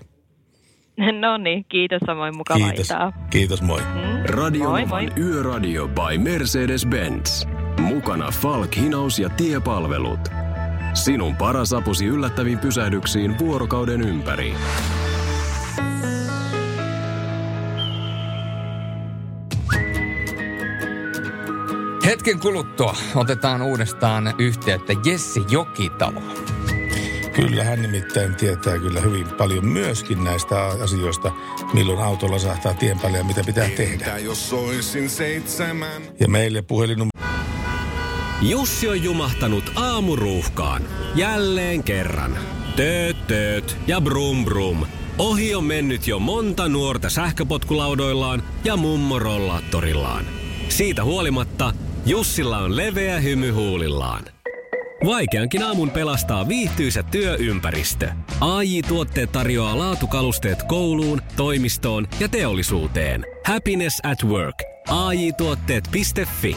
No niin, kiitos samoin, mukavaa kiitos. Iltaa. Kiitos, moi. Mm. Radio moi, moi. Yöradio by Mercedes-Benz. Mukana Falk, hinaus ja tiepalvelut. Sinun paras apusi yllättäviin pysähdyksiin vuorokauden ympäri. Hetken kuluttua otetaan uudestaan yhteyttä Jesse Jokitaloon. Kyllä, hän nimittäin tietää kyllä hyvin paljon myöskin näistä asioista, milloin auto lasahtaa tien päälle ja mitä pitää Entä tehdä. Jos olisin seitsemän? Ja meille puhelinnumero. Jussi on jumahtanut aamuruuhkaan. Jälleen kerran. Tööt, tööt ja brum brum. Ohi on mennyt jo monta nuorta sähköpotkulaudoillaan ja mummorollaattorillaan. Siitä huolimatta Jussilla on leveä hymy huulillaan. Vaikeankin aamun pelastaa viihtyisä työympäristö. A J-tuotteet tarjoaa laatukalusteet kouluun, toimistoon ja teollisuuteen. Happiness at work. A J tuotteet piste fi.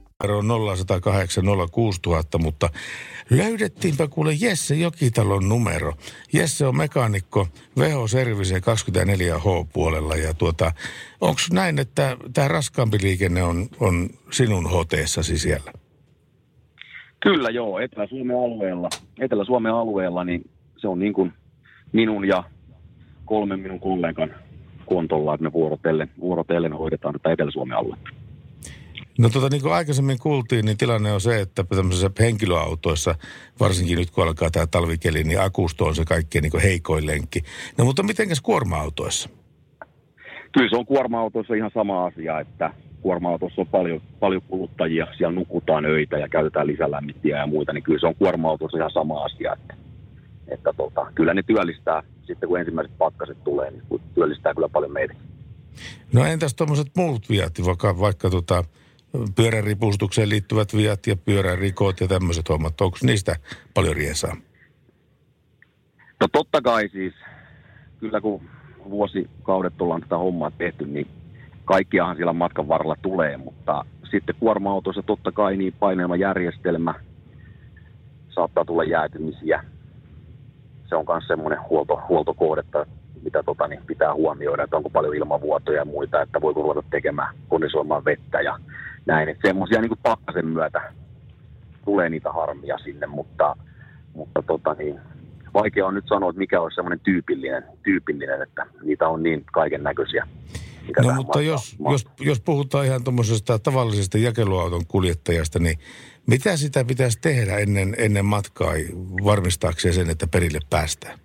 On nolla yksi nolla kahdeksan nolla kuusi nolla nolla nolla, mutta löydettiinpä kuule Jesse Jokitalon numero. Jesse on mekaanikko V H-servise kaksikymmentäneljä H puolella ja tuota, onko näin, että tämä raskaampi liikenne on, on sinun hoteessasi siellä? Kyllä joo, Etelä-Suomen alueella. Etelä-Suomen alueella niin se on niin kuin minun ja kolmen minun kollegan kontolla, että me vuorotellen, vuorotellen hoidetaan tätä Etelä-Suomen aluetta. No tota, niin kuin aikaisemmin kuultiin, niin tilanne on se, että tämmöisissä henkilöautoissa, varsinkin nyt kun alkaa tämä talvikeli, niin akusto on se kaikkein niin kuin heikoin lenkki. No mutta mitenkäs kuorma-autoissa? Kyllä se on kuorma-autoissa ihan sama asia, että kuorma-autossa on paljon, paljon kuluttajia, siellä nukutaan öitä ja käytetään lisälämmittiä ja muita, niin kyllä se on kuorma-autossa ihan sama asia, että, että tota, kyllä ne työllistää, sitten kun ensimmäiset pakkaset tulee, niin työllistää kyllä paljon meitä. No entäs tuommoiset muut viat, vaikka, vaikka tota, pyöräripustukseen liittyvät viat ja pyörärikot ja tämmöiset hommat, onko niistä paljon riesaa? No totta kai siis, kyllä kun vuosikaudet ollaan tätä hommaa tehty, niin kaikkiahan siellä matkan varrella tulee, mutta sitten kuorma-autoissa totta kai niin painelmajärjestelmä, saattaa tulla jäätymisiä. Se on myös semmoinen huolto, huoltokohdetta, mitä tota, niin pitää huomioida, että onko paljon ilmavuotoja ja muita, että voi ruveta tekemään, kondisoimaan vettä ja näin. Että semmoisia niin kuin pakkasen myötä tulee niitä harmia sinne, mutta, mutta tota, niin, vaikea on nyt sanoa, että mikä olisi semmoinen tyypillinen, tyypillinen, että niitä on niin kaiken näköisiä. No mutta jos, jos, jos puhutaan ihan tuommoisesta tavallisesta jakeluauton kuljettajasta, niin mitä sitä pitäisi tehdä ennen, ennen matkaa varmistaakseen sen, että perille päästään?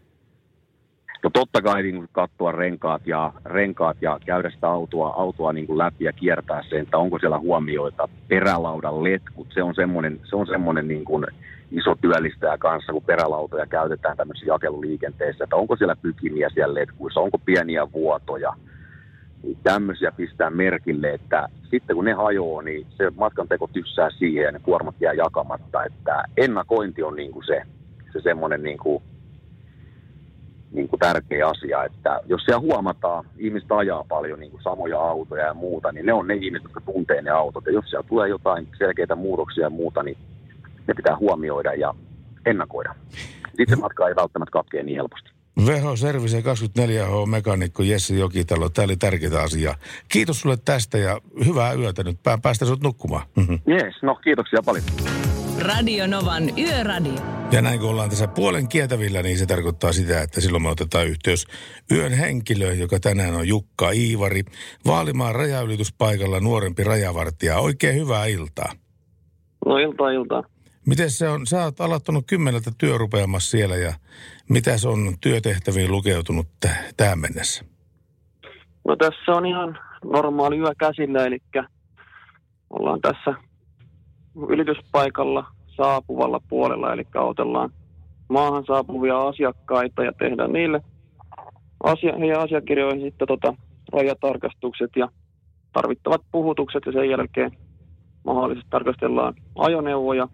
No totta kai niin kuin katsoa renkaat ja, renkaat ja käydä sitä autoa, autoa niin kuin läpi ja kiertää sen, että onko siellä huomioita. Perälaudan letkut, se on semmoinen, se on semmoinen niin kuin iso työllistäjä kanssa, kun perälautoja käytetään tämmöisessä jakeluliikenteessä, että onko siellä pykimiä siellä letkuissa, onko pieniä vuotoja. Tämmöisiä pistää merkille, että sitten kun ne hajoaa, niin se matkanteko tyssää siihen ja ne kuormat jää jakamatta. Että ennakointi on niin kuin se, se semmoinen niin kuin, niin kuin tärkeä asia, että jos siellä huomataan, ihmiset ajaa paljon niin kuin samoja autoja ja muuta, niin ne on ne ihmiset, jotka tuntee ne autot. Ja jos siellä tulee jotain selkeitä muutoksia ja muuta, niin ne pitää huomioida ja ennakoida. Sitten matka ei välttämättä katkea niin helposti. Veho Service kaksikymmentäneljä H-mekaanikko Jesse Jokitalo. Tämä oli tärkeitä asiaa. Kiitos sulle tästä ja hyvää yötä nyt. Päästä sut nukkumaan. Jees, no kiitoksia paljon. Radio Novan Yöradio. Ja näin kun ollaan tässä puolen kietävillä, niin se tarkoittaa sitä, että silloin me otetaan yhteys yön henkilöön, joka tänään on Jukka Iivari. Vaalimaan rajaylityspaikalla nuorempi rajavartija. Oikein hyvää iltaa. No iltaa, iltaa. Miten se on? Sä oot aloittanut kymmeneltä työrupeamassa siellä ja mitä se on työtehtäviin lukeutunut t- tähän mennessä? No tässä on ihan normaali yö käsillä, eli ollaan tässä ylityspaikalla saapuvalla puolella, eli autellaan maahan saapuvia asiakkaita ja tehdään niille asia- heidän asiakirjoihin sitten tota rajatarkastukset ja tarvittavat puhutukset ja sen jälkeen mahdollisesti tarkastellaan ajoneuvoja.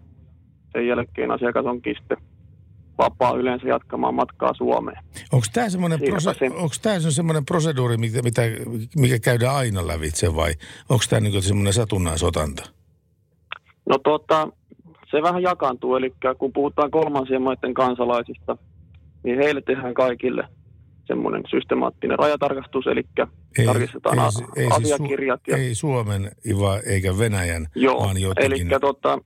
Sen jälkeen asiakas onkin sitten vapaa yleensä jatkamaan matkaa Suomeen. Onko tämä semmoinen prose- proseduuri, mitä, mitä, mikä käydään aina lävitse vai onko tämä niin semmoinen satunnaisotanta? No tota, se vähän jakaantuu. Eli kun puhutaan kolmansien maiden kansalaisista, niin heille tehdään kaikille semmoinen systemaattinen rajatarkastus, eli ei, tarkistetaan ei, a- ei, asiakirjat. Siis su- ja... Ei Suomen Iva, eikä Venäjän, joo, vaan jotenkin... Joo, tota...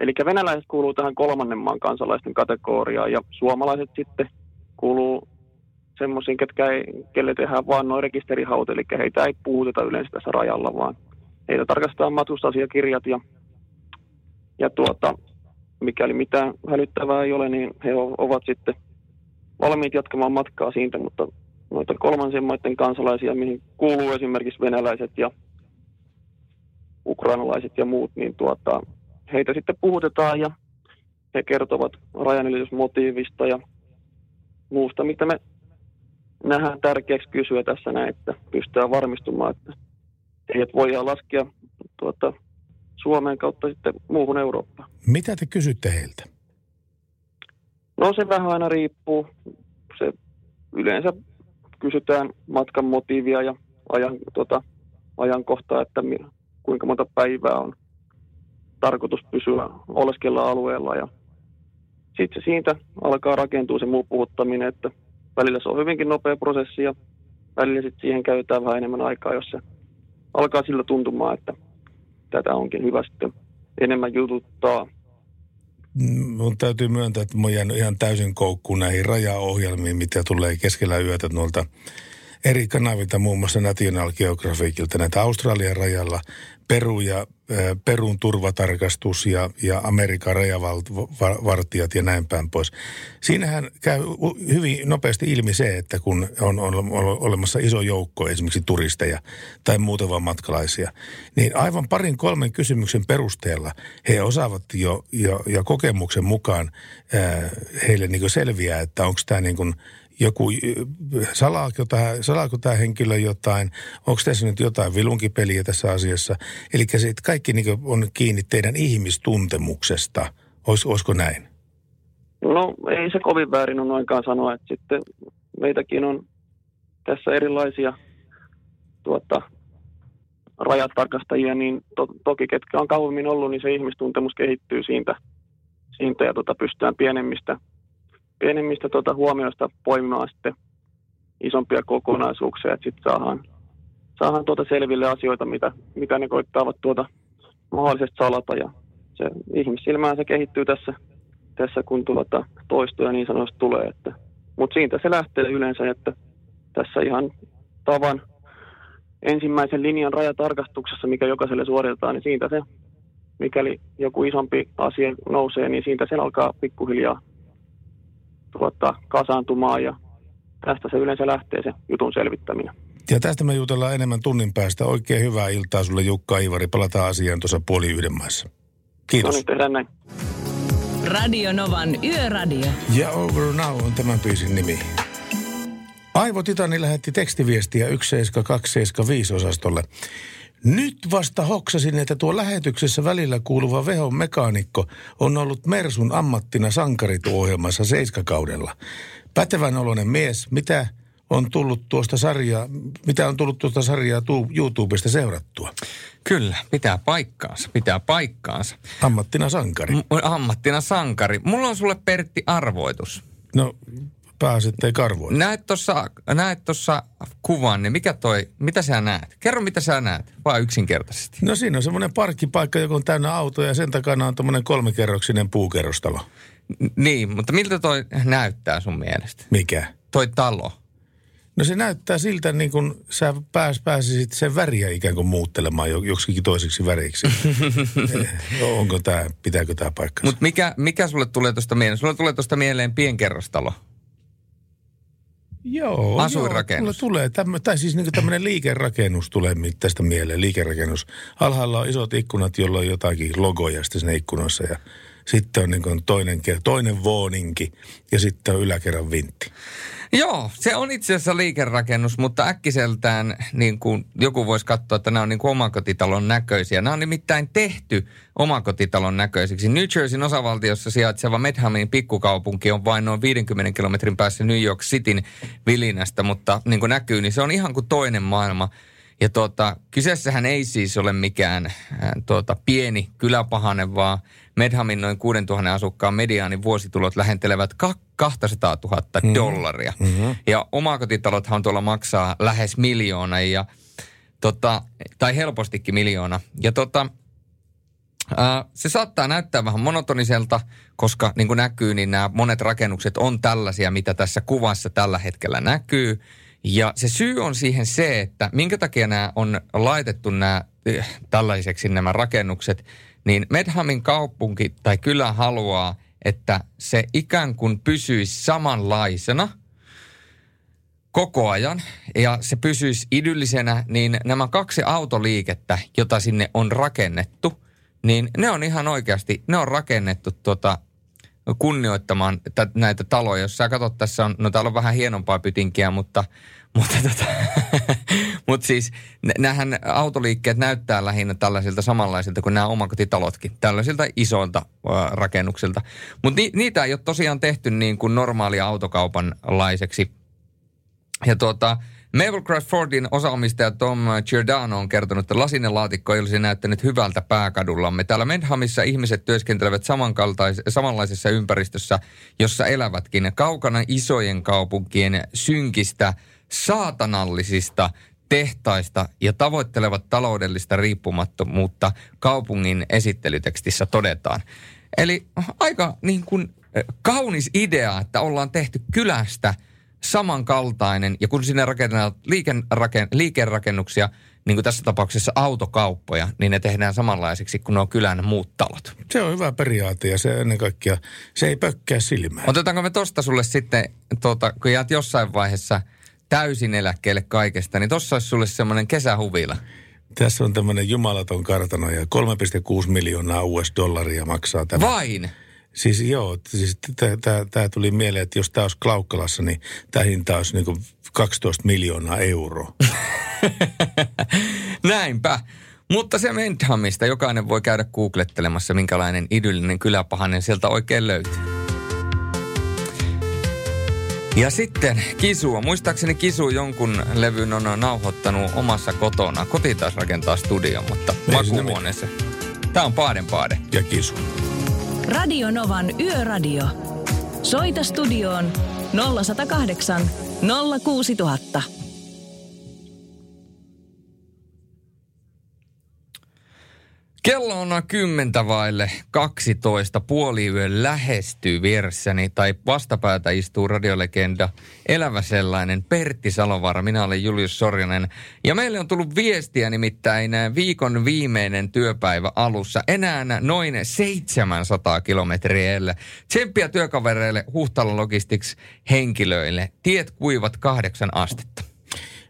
Eli venäläiset kuuluu tähän kolmannen maan kansalaisten kategoriaan ja suomalaiset sitten kuuluu semmoisiin, ketkä ei, kelle tehdään vaan noin rekisterihaut, eli heitä ei puuteta yleensä tässä rajalla, vaan heitä tarkastetaan matkustusasiakirjat ja, ja tuota, mikäli mitään hälyttävää ei ole, niin he ovat sitten valmiit jatkamaan matkaa siitä, mutta noita kolmansien maiden kansalaisia, mihin kuuluu esimerkiksi venäläiset ja ukrainalaiset ja muut, niin tuota... Heitä sitten puhutetaan ja he kertovat rajanylitysmotiivista ja muusta, mitä me nähdään tärkeäksi kysyä tässä näin, että pystytään varmistumaan, että heidät voidaan laskea tuota, Suomeen kautta sitten muuhun Eurooppaan. Mitä te kysytte heiltä? No se vähän aina riippuu. Se yleensä kysytään matkan motiivia ja ajan, tuota, ajankohtaa, että kuinka monta päivää on tarkoitus pysyä oleskella alueella ja sitten se siitä alkaa rakentua se muu puhuttaminen, että välillä se on hyvinkin nopea prosessi ja välillä sitten siihen käytetään vähän enemmän aikaa, jos se alkaa sillä tuntumaan, että tätä onkin hyvä sitten enemmän jututtaa. Mun täytyy myöntää, että mä oon jäänyt ihan täysin koukkuun näihin rajaohjelmiin, mitä tulee keskellä yötä noilta eri kanavilta, muun muassa National Geographicilta, näitä Australian rajalla, Peru ja, Perun turvatarkastus ja, ja Amerikan rajavartijat ja näin päin pois. Siinähän käy hyvin nopeasti ilmi se, että kun on, on, on olemassa iso joukko esimerkiksi turisteja tai muuta vaan matkalaisia, niin aivan parin kolmen kysymyksen perusteella he osaavat jo, jo, jo kokemuksen mukaan ää, heille niin kuin selviää, että onko tämä niin kuin joku, salaako tämä, salaako tämä henkilö jotain, onko tässä nyt jotain vilunkipeliä tässä asiassa. Eli kaikki niin on kiinni teidän ihmistuntemuksesta. Ois, olisiko näin? No ei se kovin väärin on noinkaan sanoa, että sitten meitäkin on tässä erilaisia tuota, rajatarkastajia, niin to, toki ketkä on kauemmin ollut, niin se ihmistuntemus kehittyy siitä, siitä ja tuota, pystytään pienemmistä pienemmistä tuota huomioista poimimaan sitten isompia kokonaisuuksia, että sitten saadaan, saadaan tuota selville asioita, mitä, mitä ne koittavat tuota mahdollisesti salata. Ja se ihmissilmään se kehittyy tässä, tässä kun tuota toistoja niin sanotusti tulee. Mutta siitä se lähtee yleensä, että tässä ihan tavan ensimmäisen linjan rajatarkastuksessa, mikä jokaiselle suoritetaan, niin siitä se, mikäli joku isompi asia nousee, niin siitä sen alkaa pikkuhiljaa tuottaa kasaantumaan, ja tästä se yleensä lähtee se jutun selvittäminen. Ja tästä me jutellaan enemmän tunnin päästä. Oikein hyvää iltaa sulle, Jukka Aivari. Palataan asiaan tuossa puoli yhden maissa. Kiitos. No niin, tehdään näin. Radio Novan Yöradio. Ja Over Now on tämän biisin nimi. Aivo Titani lähetti tekstiviestiä yksi seitsemän kaksi seitsemän viisi osastolle. Nyt vasta hoksasin, että tuo lähetyksessä välillä kuuluva Vehon mekaanikko on ollut Mersun ammattina sankarituohjelmassa seiskakaudella. Pätevän oloinen mies, mitä on tullut tuosta sarjaa, mitä on tullut tuosta sarjaa tu- YouTubesta seurattua? Kyllä, pitää paikkaansa, pitää paikkaansa. Ammattina sankari. M- ammattina sankari. Mulla on sulle, Pertti, arvoitus. No, pääsitte karvoitus. Näet tuossa näet tuossa kuvan, niin mikä toi, mitä sä näet? Kerro, mitä sä näet, vaan yksinkertaisesti. No siinä on semmoinen parkkipaikka, joka on täynnä autoja, ja sen takana on tommoinen kolmikerroksinen puukerrostalo. N- niin, mutta miltä toi näyttää sun mielestä? Mikä? Toi talo. No se näyttää siltä, niin kuin sä pääs, pääsisit sen väriä ikään kuin muuttelemaan joksikin toiseksi väriksi. Onko tää, pitääkö tää paikkansa? Mutta mikä, mikä sulle tulee tuosta mieleen? Sulle tulee tuosta mieleen pienkerrostalo. Joo, asuinrakennus. Joo, tulee tämmö, tai siis niin tämmöinen liikerakennus tulee tästä mieleen, liikerakennus. Alhaalla on isot ikkunat, jolla on jotakin logoja sitten siinä ikkunoissa, ja sitten on niin kuin toinen, toinen vooninki ja sitten on yläkerran vintti. Joo, se on itse asiassa liikerakennus, mutta äkkiseltään niin kuin joku voisi katsoa, että nämä on niin kuin omakotitalon näköisiä. Nämä on nimittäin tehty omakotitalon näköisiksi. New Jerseyn osavaltiossa sijaitseva Medhamin pikkukaupunki on vain noin viidenkymmenen kilometrin päässä New York Cityn vilinästä, mutta niin kuin näkyy, niin se on ihan kuin toinen maailma. Ja tuota, kyseessähän ei siis ole mikään äh, tuota, pieni kyläpahanen, vaan Medhamin noin kuudentuhannen asukkaan mediaanin vuositulot lähentelevät kaksisataatuhatta dollaria. Mm-hmm. Ja omakotitalothan tuolla maksaa lähes miljoona, ja, tota, tai helpostikin miljoona. Ja tota, äh, se saattaa näyttää vähän monotoniselta, koska niin kuin näkyy, niin nämä monet rakennukset on tällaisia, mitä tässä kuvassa tällä hetkellä näkyy. Ja se syy on siihen se, että minkä takia nämä on laitettu nämä, tällaiseksi nämä rakennukset, niin Medhamin kaupunki tai kylä haluaa, että se ikään kuin pysyisi samanlaisena koko ajan ja se pysyisi idyllisenä, niin nämä kaksi autoliikettä, jota sinne on rakennettu, niin ne on ihan oikeasti, ne on rakennettu tuota kunnioittamaan t- näitä taloja. Jos sä katsot, tässä on, no täällä on vähän hienompaa pytinkiä, mutta, mutta tota, mut siis näähän autoliikkeet näyttää lähinnä tällaisilta samanlaisilta kuin nämä omakotitalotkin, tällaisilta isoilta äh, rakennuksilta. Mutta ni- niitä ei ole tosiaan tehty niin kuin normaalia autokaupan laiseksi. Ja tuota, Maplecroft Fordin osaomistaja Tom Giordano on kertonut, että lasinen laatikko ei olisi näyttänyt hyvältä pääkadullamme. Täällä Medhamissa ihmiset työskentelevät samankaltais- samanlaisessa ympäristössä, jossa elävätkin kaukana isojen kaupunkien synkistä, saatanallisista tehtaista ja tavoittelevat taloudellista riippumattomuutta, kaupungin esittelytekstissä todetaan. Eli aika niin kuin kaunis idea, että ollaan tehty kylästä samankaltainen, ja kun sinne rakennetaan liikenraken, liikerakennuksia, niin kuin tässä tapauksessa autokauppoja, niin ne tehdään samanlaisiksi kuin nuo kylän muut talot. Se on hyvä periaate ja se ennen kaikkea, se ei pökkää silmään. Otetaanko me tosta sulle sitten, tuota, kun jäät jossain vaiheessa täysin eläkkeelle kaikesta, niin tossa olisi sulle semmoinen kesähuvila. Tässä on tämmöinen jumalaton kartano ja kolme pilkku kuusi miljoonaa U S dollaria maksaa tämä. Vain? Siis joo, siis tämä tuli mieleen, että jos tämä olisi Klaukkalassa, niin tämä hinta olisi niin kuin kaksitoista miljoonaa euroa. Näinpä. Mutta se Windhamista jokainen voi käydä googlettelemassa, minkälainen idyllinen kyläpahanen sieltä oikein löytyy. Ja sitten Kisua. Muistaakseni Kisu jonkun levyn on nauhoittanut omassa kotona. Koti taas rakentaa studion, mutta makuuhuoneessa. Tämä on Paaden Paade. Ja Kisu. Radio Novan Yöradio. Soita studioon nolla yksi nolla kahdeksan nolla kuusi nolla nolla nolla. Kello on kymmentä vaille kaksitoista, puoliyö lähestyy vieressäni, tai vastapäätä istuu radiolegenda, elävä sellainen, Pertti Salovaara. Minä olen Julius Sorjonen, ja meille on tullut viestiä nimittäin viikon viimeinen työpäivä alussa, enää noin seitsemänsataa kilometriä. Tsemppiä työkavereille, Huhtala Logistics henkilöille, tiet kuivat kahdeksan astetta.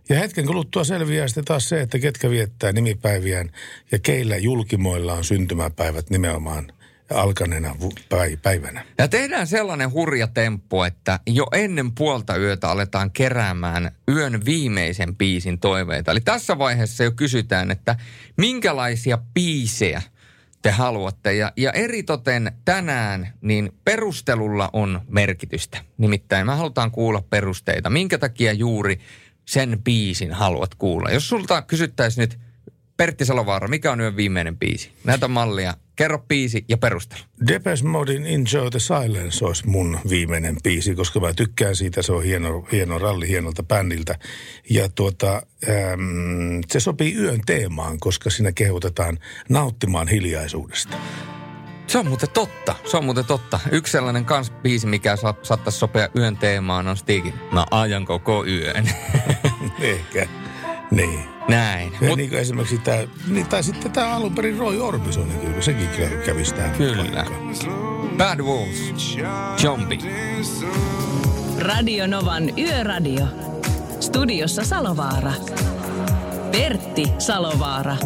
Ja hetken kuluttua selviää sitten taas se, että ketkä viettää nimipäiviään ja keillä julkimoilla on syntymäpäivät nimenomaan alkaneena päivänä. Ja tehdään sellainen hurja temppu, että jo ennen puolta yötä aletaan keräämään yön viimeisen biisin toiveita. Eli tässä vaiheessa jo kysytään, että minkälaisia biisejä te haluatte. Ja, ja eritoten tänään niin perustelulla on merkitystä. Nimittäin me halutaan kuulla perusteita, minkä takia juuri sen biisin haluat kuulla. Jos sulta kysyttäisiin nyt, Pertti Salovaara, mikä on yön viimeinen biisi? Näytä mallia, kerro biisi ja perustelu. Depeche Modein Enjoy the Silence olisi mun viimeinen biisi, koska mä tykkään siitä. Se on hieno, hieno ralli hienolta bändiltä. Ja tuota, äm, se sopii yön teemaan, koska siinä kehotetaan nauttimaan hiljaisuudesta. Se on muuten totta, se on muuten totta. Yksi sellainen kans biisi, mikä sa- saattaisi sopia yön teemaan, on Stigin. Mä ajan koko yön. Ehkä, niin. Näin. Ja Mut... niin kuin esimerkiksi tämä, niin, tai sitten tämä alun perin Roy Orbison, kyllä, sekin kyllä kävisi tähän. Kyllä. Paikkaan. Bad Wolves, Zombie. Radio Novan Yöradio. Studiossa Salovaara. Pertti Salovaara.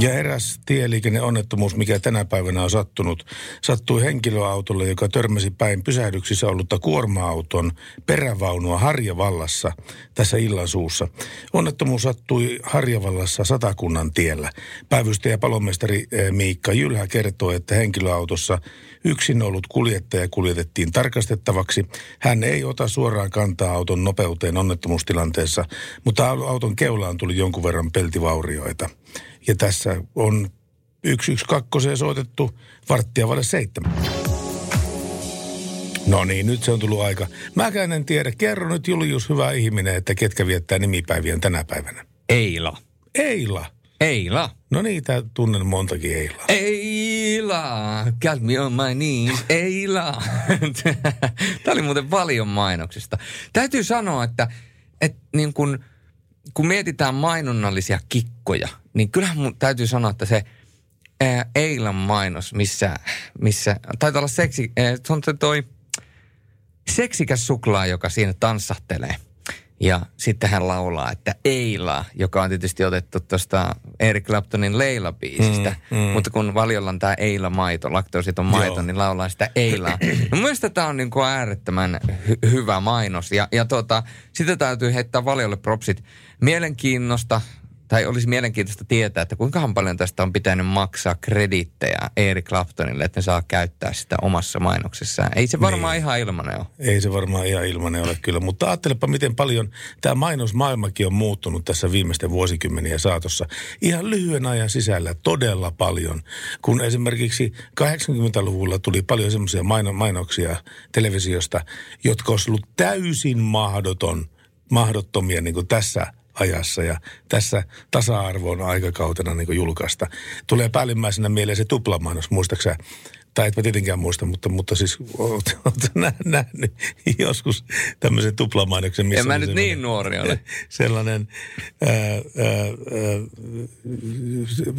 Ja eräs tieliikenneonnettomuus, mikä tänä päivänä on sattunut, sattui henkilöautolle, joka törmäsi päin pysähdyksissä ollutta kuorma-auton perävaunua Harjavallassa tässä illan suussa. Onnettomuus sattui Harjavallassa Satakunnan tiellä. Päivystäjä palomestari Miikka Jylhä kertoo, että henkilöautossa yksin ollut kuljettaja kuljetettiin tarkastettavaksi. Hän ei ota suoraan kantaa auton nopeuteen onnettomuustilanteessa, mutta auton keulaan tuli jonkun verran peltivaurioita. Ja tässä on yksi yksi kaksi soitettu varttia vaille seitsemän. No niin, nyt se on tullut aika. Mäkään en tiedä. Kerro nyt, Julius, hyvä ihminen, että ketkä viettää nimipäivien tänä päivänä. Eila. Eila. Eila. No niin, tää tunnen montakin Eilaa. Eila, got me on my knees, Eila. Tää oli muuten paljon mainoksista. Täytyy sanoa, että, että niin kun, kun mietitään mainonnallisia kikkoja, niin kyllähän mun täytyy sanoa, että se ää, Eilan mainos, missä, missä taitaa olla seksi, ää, se toi seksikäs suklaa, joka siinä tanssahtelee. Ja sitten hän laulaa, että Eila, joka on tietysti otettu tuosta Eric Claptonin Leila-biisistä. Mm, mm. Mutta kun Valiolla on tämä Eila-maito, laktoositon maito, joo, niin laulaa sitä Eilaa. No, mielestäni tämä on niin kuin äärettömän hy- hyvä mainos. Ja, ja tuota, sitä täytyy heittää Valiolle propsit. Mielenkiinnosta, tai olisi mielenkiintoista tietää, että kuinka paljon tästä on pitänyt maksaa krediittejä Eric Claptonille, että ne saa käyttää sitä omassa mainoksessaan. Ei se varmaan niin ihan ilmanen ole. Ei se varmaan ihan ilmanen ole kyllä, mutta ajattelepa miten paljon tämä mainosmaailmakin on muuttunut tässä viimeisten vuosikymmenien saatossa. Ihan lyhyen ajan sisällä todella paljon, kun esimerkiksi kahdeksankymmentäluvulla tuli paljon semmoisia maino- mainoksia televisiosta, jotka olisi ollut täysin mahdoton, mahdottomia niin kuin tässä ajassa ja tässä tasa-arvon aikakautena niin julkaista. Tulee päällimmäisenä mieleen se tuplamainos, muistaakseni tai et mä tietenkään muista, mutta, mutta siis oot, oot nähnyt joskus tämmöisen tuplamainoksen, missä... En mä nyt niin nuori ole. Sellainen äh, äh,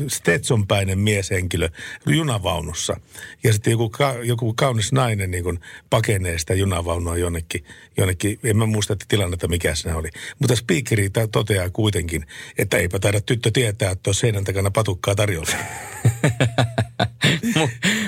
stetsonpäinen mieshenkilö junavaunussa. Ja sitten joku, ka, joku kaunis nainen niin kun pakenee sitä junavaunua jonnekin, jonnekin. En mä muista, että tilannetta mikä siinä oli. Mutta spiikeri toteaa kuitenkin, että eipä taida tyttö tietää, että on seinän takana patukkaa tarjolla.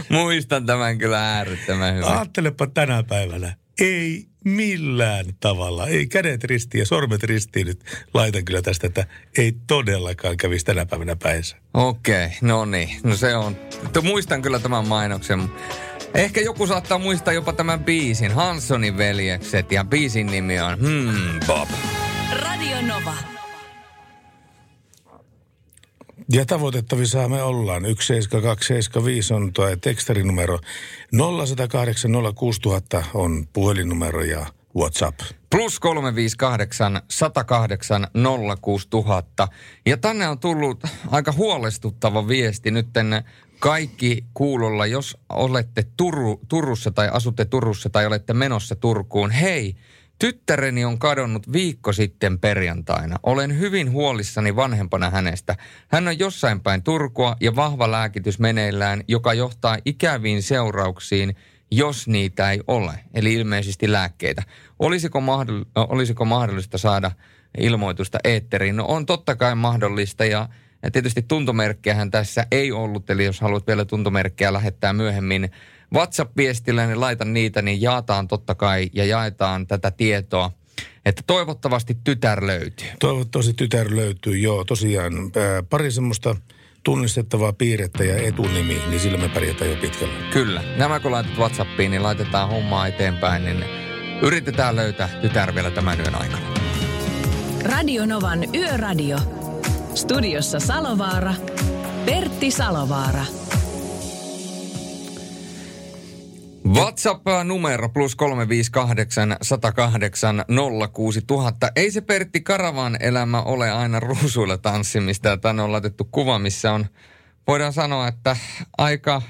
Muistan tämän kyllä äärettömän hyvin. Aattelepa tänä päivänä. Ei millään tavalla. Ei kädet ristiin ja sormet ristiin nyt. Laitan kyllä tästä, että ei todellakaan kävisi tänä päivänä päinsä. Okei, okay, no niin. No se on. Muistan kyllä tämän mainoksen. Ehkä joku saattaa muistaa jopa tämän biisin. Hanssonin veljekset ja biisin nimi on Hmm Bob. Radio Nova. Ja tavoitettavissa me ollaan. yksi seitsemän kaksi seitsemän viisi on tuo tekstarinumero. nolla yksi nolla kahdeksan nolla kuusi nolla nolla nolla on puhelinnumero ja WhatsApp. Plus kolme viisi kahdeksan sata kahdeksan nolla kuusi nolla nolla nolla. Ja tänne on tullut aika huolestuttava viesti nytten kaikki kuulolla. Jos olette Turu, Turussa tai asutte Turussa tai olette menossa Turkuun, hei! Tyttäreni on kadonnut viikko sitten perjantaina. Olen hyvin huolissani vanhempana hänestä. Hän on jossain päin Turkua ja vahva lääkitys meneillään, joka johtaa ikäviin seurauksiin, jos niitä ei ole. Eli ilmeisesti lääkkeitä. Olisiko, mahdoll- olisiko mahdollista saada ilmoitusta eetteriin? No on totta kai mahdollista ja tietysti tuntomerkkejähän tässä ei ollut. Eli jos haluat vielä tuntomerkkejä lähettää myöhemmin WhatsApp-viestillä, niin laita niitä, niin jaataan totta kai ja jaetaan tätä tietoa. Että toivottavasti tytär löytyy. Toivottavasti tytär löytyy, joo. Tosiaan ää, pari semmoista tunnistettavaa piirrettä ja etunimi, niin sillä me pärjätään jo pitkällä. Kyllä. Nämä kun laitat WhatsAppiin, niin laitetaan hommaa eteenpäin, niin yritetään löytää tytär vielä tämän yön aikana. Radio Novan Yöradio. Studiossa Salovaara. Pertti Salovaara. WhatsApp-numero plus kolme viisi kahdeksan sata kahdeksan nolla kuusi nolla nolla nolla. Ei se Pertti Karavan elämä ole aina ruusuilla tanssimista. Tänne on laitettu kuva, missä on, voidaan sanoa, että aika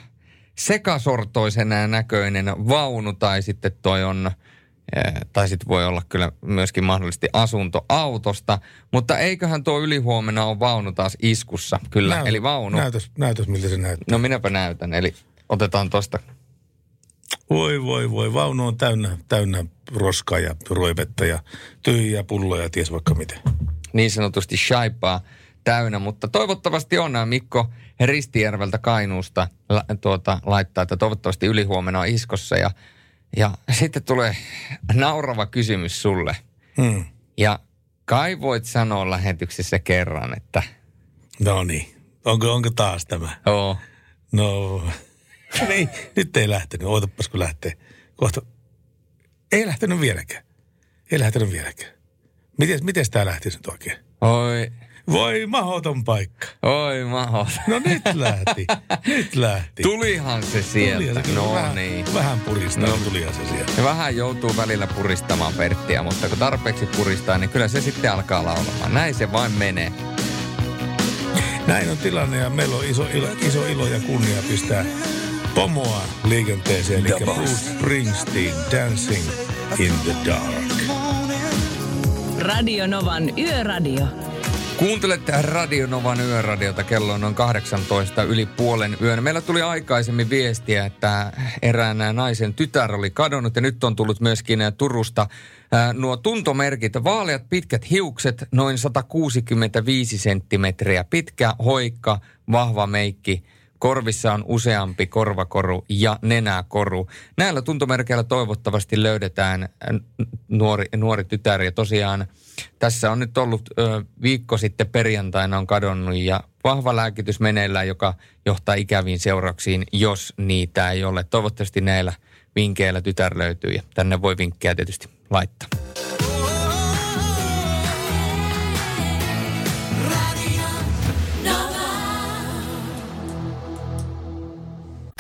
sekasortoisena näköinen vaunu. Tai sitten toi on, tai sitten voi olla kyllä myöskin mahdollisesti asunto autosta. Mutta eiköhän tuo ylihuomenna ole vaunu taas iskussa. Kyllä, Näyt, eli vaunu. Näytös, näytös, miltä se näyttää. No minäpä näytän, eli otetaan tuosta. Voi, voi, voi. Vaunu on täynnä, täynnä roskaa ja roivetta ja tyhjiä pulloja, ties vaikka miten. Niin sanotusti shaipaa täynnä, mutta toivottavasti on. Mikko Ristijärveltä Kainuusta la, tuota, laittaa, että toivottavasti ylihuomenna on iskossa. Ja, ja sitten tulee naurava kysymys sulle. Hmm. Ja kai voit sanoa lähetyksessä kerran, että... No niin. Onko, onko taas tämä? Joo. No... Ei, nyt ei lähtenyt. Ootapas, kun lähtee. Kohta. Ei lähtenyt vieläkään. Ei lähtenyt vieläkään. Mites, mites tää lähtisi nyt oikein? Oi. Voi mahoton paikka. Oi mahoton. No nyt lähti. Nyt lähti. Tulihan se sieltä. Tulihan se, no vähän, niin. Vähän puristaa, no, tulihan se sieltä. Vähän joutuu välillä puristamaan Perttiä, mutta kun tarpeeksi puristaa, niin kyllä se sitten alkaa laulamaan. Näin se vain menee. Näin on tilanne ja meillä on iso ilo, iso ilo ja kunnia pistää pomoa liikenteeseen, eli Bruce Springsteen, Dancing in the Dark. Radio Novan Yöradio. Kuuntelet Radio Novan Yöradiota, kello on noin kahdeksantoista yli puolen yön. Meillä tuli aikaisemmin viestiä, että erään naisen tytär oli kadonnut ja nyt on tullut myöskin Turusta nuo tuntomerkit. Vaaleat pitkät hiukset, noin sata kuusikymmentäviisi senttimetriä pitkä, hoikka, vahva meikki. Korvissa on useampi korvakoru ja nenäkoru. Näillä tuntomerkeillä toivottavasti löydetään nuori, nuori tytär. Ja tosiaan tässä on nyt ollut ö, viikko sitten perjantaina on kadonnut ja vahva lääkitys meneillään, joka johtaa ikäviin seurauksiin, jos niitä ei ole. Toivottavasti näillä vinkkeillä tytär löytyy ja tänne voi vinkkejä tietysti laittaa.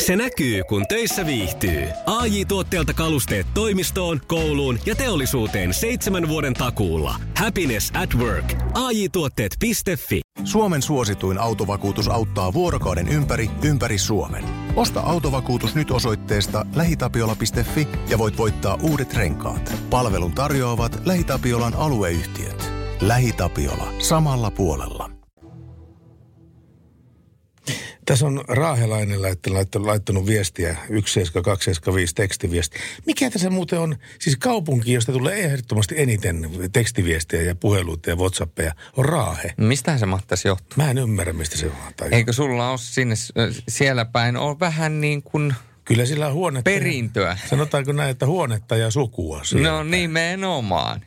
Se näkyy, kun töissä viihtyy. A J-tuotteelta kalusteet toimistoon, kouluun ja teollisuuteen seitsemän vuoden takuulla. Happiness at work. A J-tuotteet piste fi. Suomen suosituin autovakuutus auttaa vuorokauden ympäri, ympäri Suomen. Osta autovakuutus nyt osoitteesta lähitapiola piste fi ja voit voittaa uudet renkaat. Palvelun tarjoavat LähiTapiolan alueyhtiöt. LähiTapiola samalla puolella. Tässä on raahelainen laittanut viestiä yksi seitsemän kaksi seitsemän viisi tekstiviesti. Mikä tässä muuten on? Siis kaupunki, josta tulee ehdottomasti eniten tekstiviestejä ja puheluita ja WhatsAppeja, on Raahe. Mistähän se mahtaisi johtua? Mä en ymmärrä, mistä se mahtaa. Eikö sulla ole sinne, siellä päin ole vähän niin kuin... Kyllä sillä on huonetta. Perintöä. Sanotaanko näin, että huonetta ja sukua. No nimenomaan.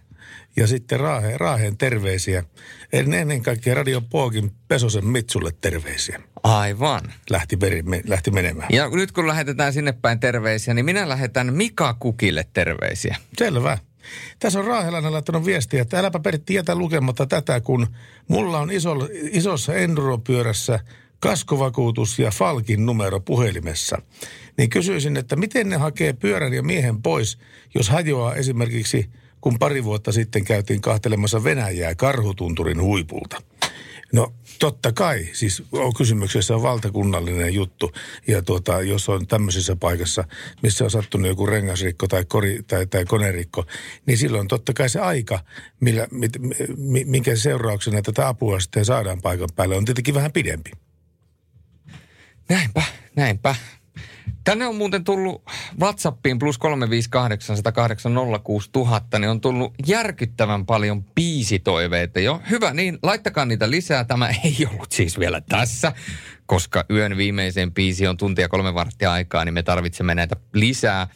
Ja sitten Raahe, Raaheen terveisiä. Ennen kaikkea Radio Pookin Pesosen Mitsulle terveisiä. Aivan. Lähti, peri, me, lähti menemään. Ja nyt kun lähetetään sinne päin terveisiä, niin minä lähetän Mika Kukille terveisiä. Selvä. Tässä on raahelainen laittanut viestiä, että äläpä Pertti jätä lukematta tätä, kun mulla on iso, isossa enduropyörässä kaskovakuutus ja Falkin numero puhelimessa. Niin kysyisin, että miten ne hakee pyörän ja miehen pois, jos hajoaa esimerkiksi... kun pari vuotta sitten käytiin kahtelemassa Venäjää Karhutunturin huipulta. No totta kai, siis on kysymyksessä on valtakunnallinen juttu. Ja tuota, jos on tämmöisessä paikassa, missä on sattunut joku rengasrikko tai, kori, tai, tai konerikko, niin silloin totta kai se aika, millä, mit, minkä seurauksena tätä apua sitten saadaan paikan päälle, on tietenkin vähän pidempi. Näinpä, näinpä. Tänne on muuten tullut WhatsAppiin plus kolme viisi kahdeksan nolla kahdeksan nolla kuusi tuhatta, niin on tullut järkyttävän paljon biisitoiveita jo. Hyvä, niin laittakaa niitä lisää. Tämä ei ollut siis vielä tässä, koska yön viimeiseen biisi on tuntia kolme varttia aikaa, niin me tarvitsemme näitä lisää.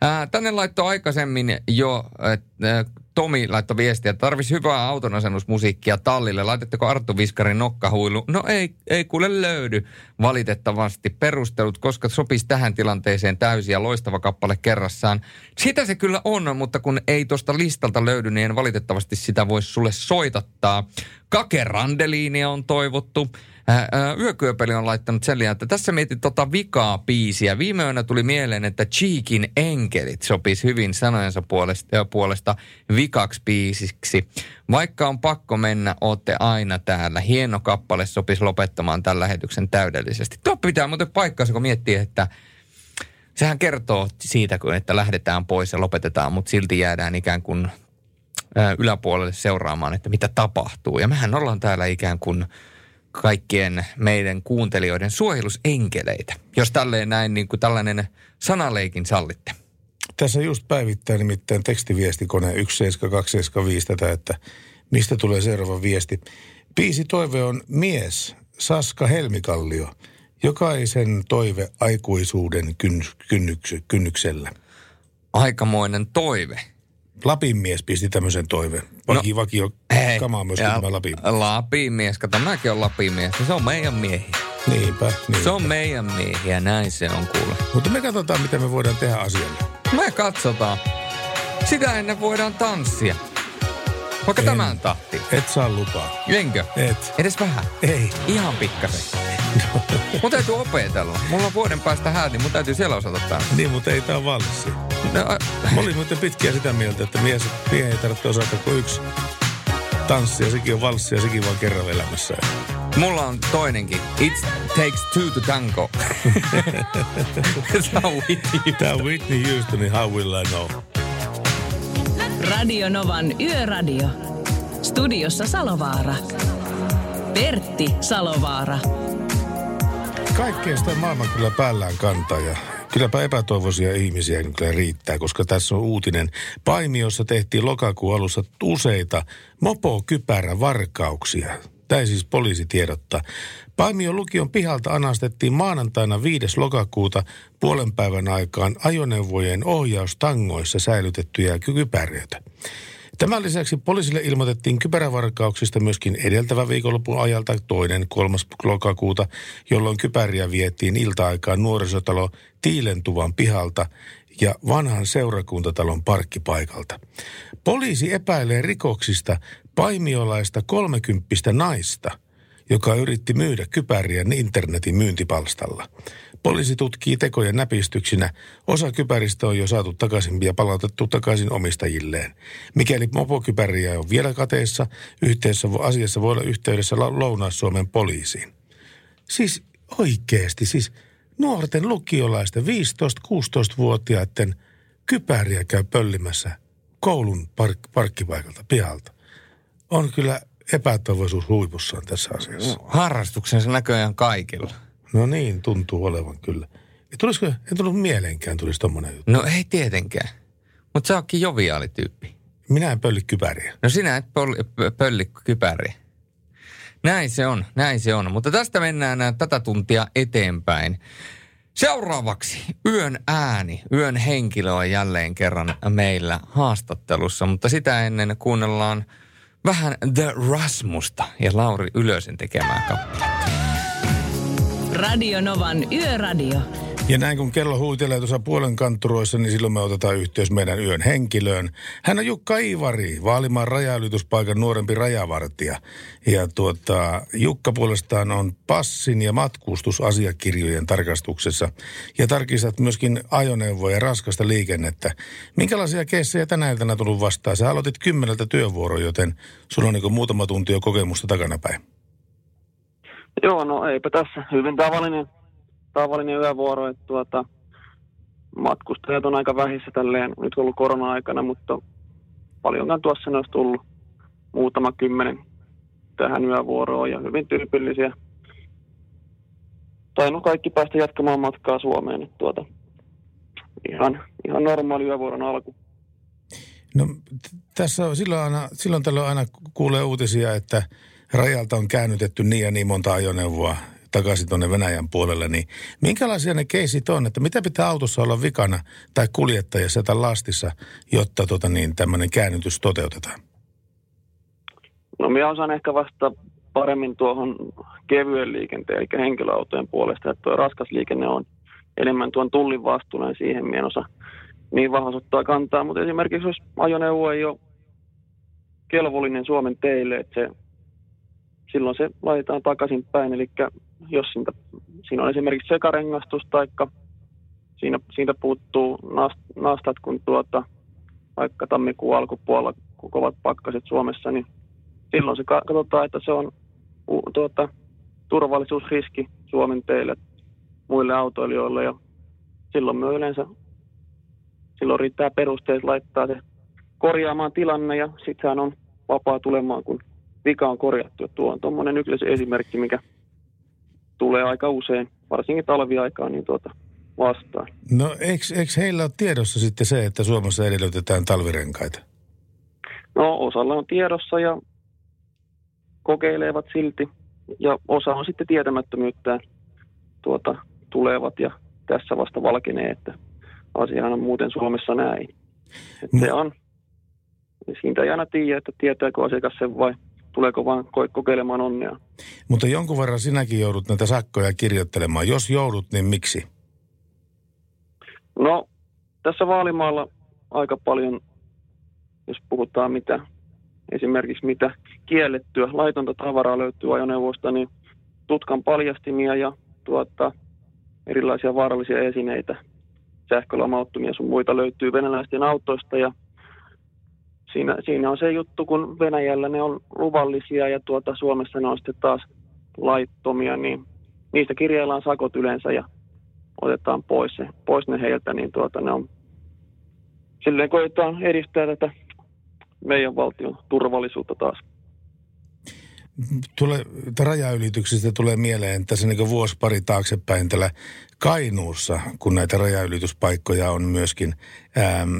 Ää, tänne laittoi aikaisemmin jo... Ää, Tomi laittoi viestiä, että tarvisi hyvää autonasennusmusiikkia tallille. Laitetteko Arttu Viskarin nokkahuilu? No ei, ei kuule löydy valitettavasti perustelut, koska sopisi tähän tilanteeseen täysin ja loistava kappale kerrassaan. Sitä se kyllä on, mutta kun ei tuosta listalta löydy, niin en valitettavasti sitä voisi sulle soitattaa. Kake Randeliinia on toivottu. Yökyöpeli on laittanut sen liian, että tässä mietin tota vikaa biisiä. Viime yönä tuli mieleen, että Cheekin enkelit sopisi hyvin sanojensa puolesta ja puolesta vikaksi biisiksi. Vaikka on pakko mennä, ootte aina täällä. Hieno kappale sopisi lopettamaan tämän lähetyksen täydellisesti. Tuo pitää muuten paikkaansa, kun miettii, että sehän kertoo siitä, että lähdetään pois ja lopetetaan, mutta silti jäädään ikään kuin yläpuolelle seuraamaan, että mitä tapahtuu. Ja mehän ollaan täällä ikään kuin... kaikkien meidän kuuntelijoiden suojelusenkeleitä, jos tälleen näin niin kuin tällainen sanaleikin sallitte. Tässä just päivittää nimittäin tekstiviestikone yksi seitsemän kaksi seitsemän viisi tätä, että mistä tulee seuraava viesti. Biisi toive on Mies, Saska Helmikallio, jokaisen toive aikuisuuden kynnyks- kynnyksellä. Aikamoinen toive. Lapin mies pisti tämmöisen toiveen. Vaki, no, vakio kamaa myöskin tämä Lapin mies. Lapin mies, kato, mäkin olen Lapin mies. Se on meidän miehiä. Niinpä, niinpä. Se on meidän miehiä, näin se on kuule. Mutta me katsotaan, mitä me voidaan tehdä asialle. Me katsotaan. Sitä ennen voidaan tanssia. Vaikka en, tämän tahtiin. Et saa lupaa. Enkö? Et. Edes vähän? Ei. Ihan pikkasen. No. Mun täytyy opetella. Mulla on vuoden päästä häät, niin mun täytyy siellä osata taas. Niin, mutta ei tää valssi. No, mä olin muuten pitkään sitä mieltä, että mies, miehen ei tarvitse osata kuin yksi tanssia. Sekin on valssi ja sekin vaan kerran elämässä. Mulla on toinenkin. It takes two to tango. Tää on Whitney. Tää on Whitney Houstonin How Will I Know. Radio Novan Yöradio. Studiossa Salovaara. Pertti Salovaara. Kaikkea sitä maailman kyllä päällään kantaa ja kylläpä epätoivoisia ihmisiä kyllä riittää, koska tässä on uutinen. Paimiossa tehtiin lokakuun alussa useita mopokypärävarkauksia. Tämä ei siis poliisi tiedottaa. Paimion lukion pihalta anastettiin maanantaina viides lokakuuta puolen päivän aikaan ajoneuvojen ohjaustangoissa säilytettyjä kypäriöitä. Tämän lisäksi poliisille ilmoitettiin kypärävarkauksista myöskin edeltävän viikonlopun ajalta toinen kolmas lokakuuta, jolloin kypäriä vietiin ilta-aikaan nuorisotalo Tiilentuvan pihalta ja vanhan seurakuntatalon parkkipaikalta. Poliisi epäilee rikoksista paimiolaista kolmekymppistä naista, joka yritti myydä kypäriä internetin myyntipalstalla. Poliisi tutkii tekoja näpistyksinä. Osa kypäristä on jo saatu takaisin ja palautettu takaisin omistajilleen. Mikäli mopokypäriä on vielä kateissa, yhteydessä, asiassa voi olla yhteydessä Lounais-Suomen poliisiin. Siis oikeasti, siis nuorten lukiolaisten viisitoista-kuusitoista-vuotiaiden kypäriä käy pöllimässä koulun park- parkkipaikalta pihalta. On kyllä epätoivoisuus huipussaan tässä asiassa. No, harrastuksensa näköjään kaikilla. No niin, tuntuu olevan kyllä. Ei, tulisiko, ei tullut mieleenkään tulisi tommoinen juttu. No ei tietenkään, mutta sä ootkin joviaali tyyppi. Minä en pölli kypäriä. No sinä et pöl- pölli kypäriä. Näin se on, näin se on. Mutta tästä mennään tätä tuntia eteenpäin. Seuraavaksi yön ääni, yön henkilö on jälleen kerran meillä haastattelussa, mutta sitä ennen kuunnellaan vähän The Rasmusta ja Lauri Ylösen tekemää kappaletta. Radio Novan Yöradio. Ja näin kun kello huitelee tuossa puolen kanturoissa, niin silloin me otetaan yhteys meidän yön henkilöön. Hän on Jukka Iivari, Vaalimaan rajanylityspaikan nuorempi rajavartija. Ja tuota, Jukka puolestaan on passin ja matkustusasiakirjojen tarkastuksessa. Ja tarkistat myöskin ajoneuvoja ja raskasta liikennettä. Minkälaisia keissejä tänä iltana tullut vastaan? Sä aloitit kymmeneltä työvuoro, joten sun on niin kuin muutama tunti jo kokemusta takanapäin. Joo, no eipä tässä. Hyvin tavallinen. Tavallinen yövuoro, että tuota, matkustajat on aika vähissä tälleen, nyt ollut korona-aikana, mutta paljonkaan tuossa ne olisi tullut muutama kymmenen tähän yövuoroon ja hyvin tyypillisiä. Tainnut kaikki päästä jatkamaan matkaa Suomeen, että tuota, ihan, ihan normaali yövuoron alku. No tässä on silloin, aina, silloin tällöin aina kuulee uutisia, että rajalta on käännytetty niin ja niin monta ajoneuvoa takaisin tuonne Venäjän puolelle, niin minkälaisia ne keisit on, että mitä pitää autossa olla vikana tai kuljettajassa tai lastissa, jotta tota niin, tämmöinen käännytys toteutetaan? No minä osaan ehkä vasta paremmin tuohon kevyen liikenteen, eli henkilöautojen puolesta, että tuo raskas liikenne on enemmän tuon tullin vastuullinen, siihen minä en osaa niin vahvasti ottaa kantaa, mutta esimerkiksi jos ajoneuvo ei ole kelvollinen Suomen teille, että se, silloin se laitetaan takaisin päin, eli jos siitä, siinä on esimerkiksi sekarengastus tai siinä, siitä puuttuu nastat, kun tuota, vaikka tammikuun alkupuolella kun kovat pakkaset Suomessa, niin silloin se katsotaan, että se on tuota, turvallisuusriski Suomen teille muille autoilijoille. Ja silloin me yleensä silloin riittää perusteet laittaa se korjaamaan tilanne ja sittenhän on vapaa tulemaan, kun vika on korjattu. Tuo on tuommoinen yksi esimerkki, mikä tulee aika usein, varsinkin talviaikaan, niin tuota vastaan. No eikö, eikö heillä ole tiedossa sitten se, että Suomessa edellytetään talvirenkaita? No osalla on tiedossa ja kokeilevat silti. Ja osa on sitten tietämättömyyttään tuota, tulevat ja tässä vasta valkenee, että asiahan on muuten Suomessa näin. Että no. Se on. Siitä ei aina tiedä, että tietääkö asiakas sen vai tuleeko vaan kokeilemaan onnea. Mutta jonkun verran sinäkin joudut näitä sakkoja kirjoittelemaan. Jos joudut, niin miksi? No, tässä Vaalimaalla aika paljon, jos puhutaan mitä, esimerkiksi mitä kiellettyä, laitonta tavaraa löytyy ajoneuvosta, niin tutkan paljastimia ja tuota, erilaisia vaarallisia esineitä, sähkölamauttumia sun muita löytyy venäläisten autoista ja Siinä, siinä on se juttu, kun Venäjällä ne on luvallisia ja tuota Suomessa ne on sitten taas laittomia, niin niistä kirjaillaan sakot yleensä ja otetaan pois, se, pois ne heiltä, niin tuota ne on, silleen koetaan edistää tätä meidän valtion turvallisuutta taas. Tule, rajaylityksistä tulee mieleen tässä niin kuin vuosi pari taaksepäin täällä Kainuussa, kun näitä rajaylityspaikkoja on myöskin. Ähm,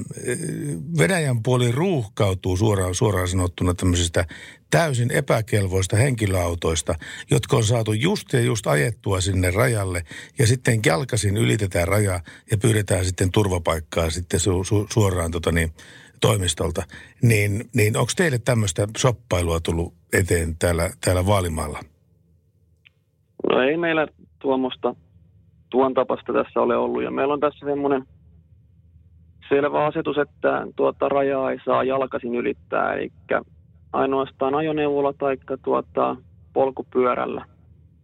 Venäjän puoli ruuhkautuu suoraan, suoraan sanottuna tämmöisistä täysin epäkelvoista henkilöautoista, jotka on saatu just ja just ajettua sinne rajalle ja sitten jalkaisin ylitetään rajaa ja pyydetään sitten turvapaikkaa sitten su, su, suoraan tota niin, toimistolta. Niin, niin onko teille tämmöistä shoppailua tullut eteen täällä, täällä Vaalimaalla? No ei meillä tuommoista tuon tapasta tässä ole ollut. Ja meillä on tässä semmoinen selvä asetus, että tuota rajaa ei saa jalkaisin ylittää. Eli ainoastaan ajoneuvolla tai tuota polkupyörällä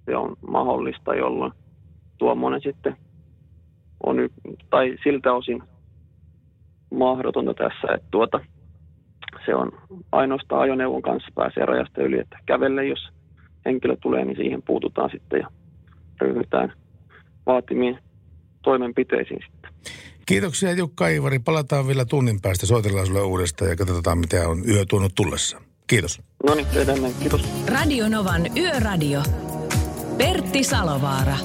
se on mahdollista, jolloin tuommoinen sitten on y- tai siltä osin mahdotonta tässä, että tuota se on ainoastaan ajoneuvon kanssa pääsee rajasta yli, että kävelle, jos henkilö tulee, niin siihen puututaan sitten ja ryhdytään vaatimiin toimenpiteisiin sitten. Kiitoksia Jukka Iivari. Palataan vielä tunnin päästä. Soitellaan sulle uudestaan ja katsotaan, mitä on yö tuonut tullessa. Kiitos. No niin, edelleen. Kiitos. Radio Novan Yöradio. Pertti Salovaara.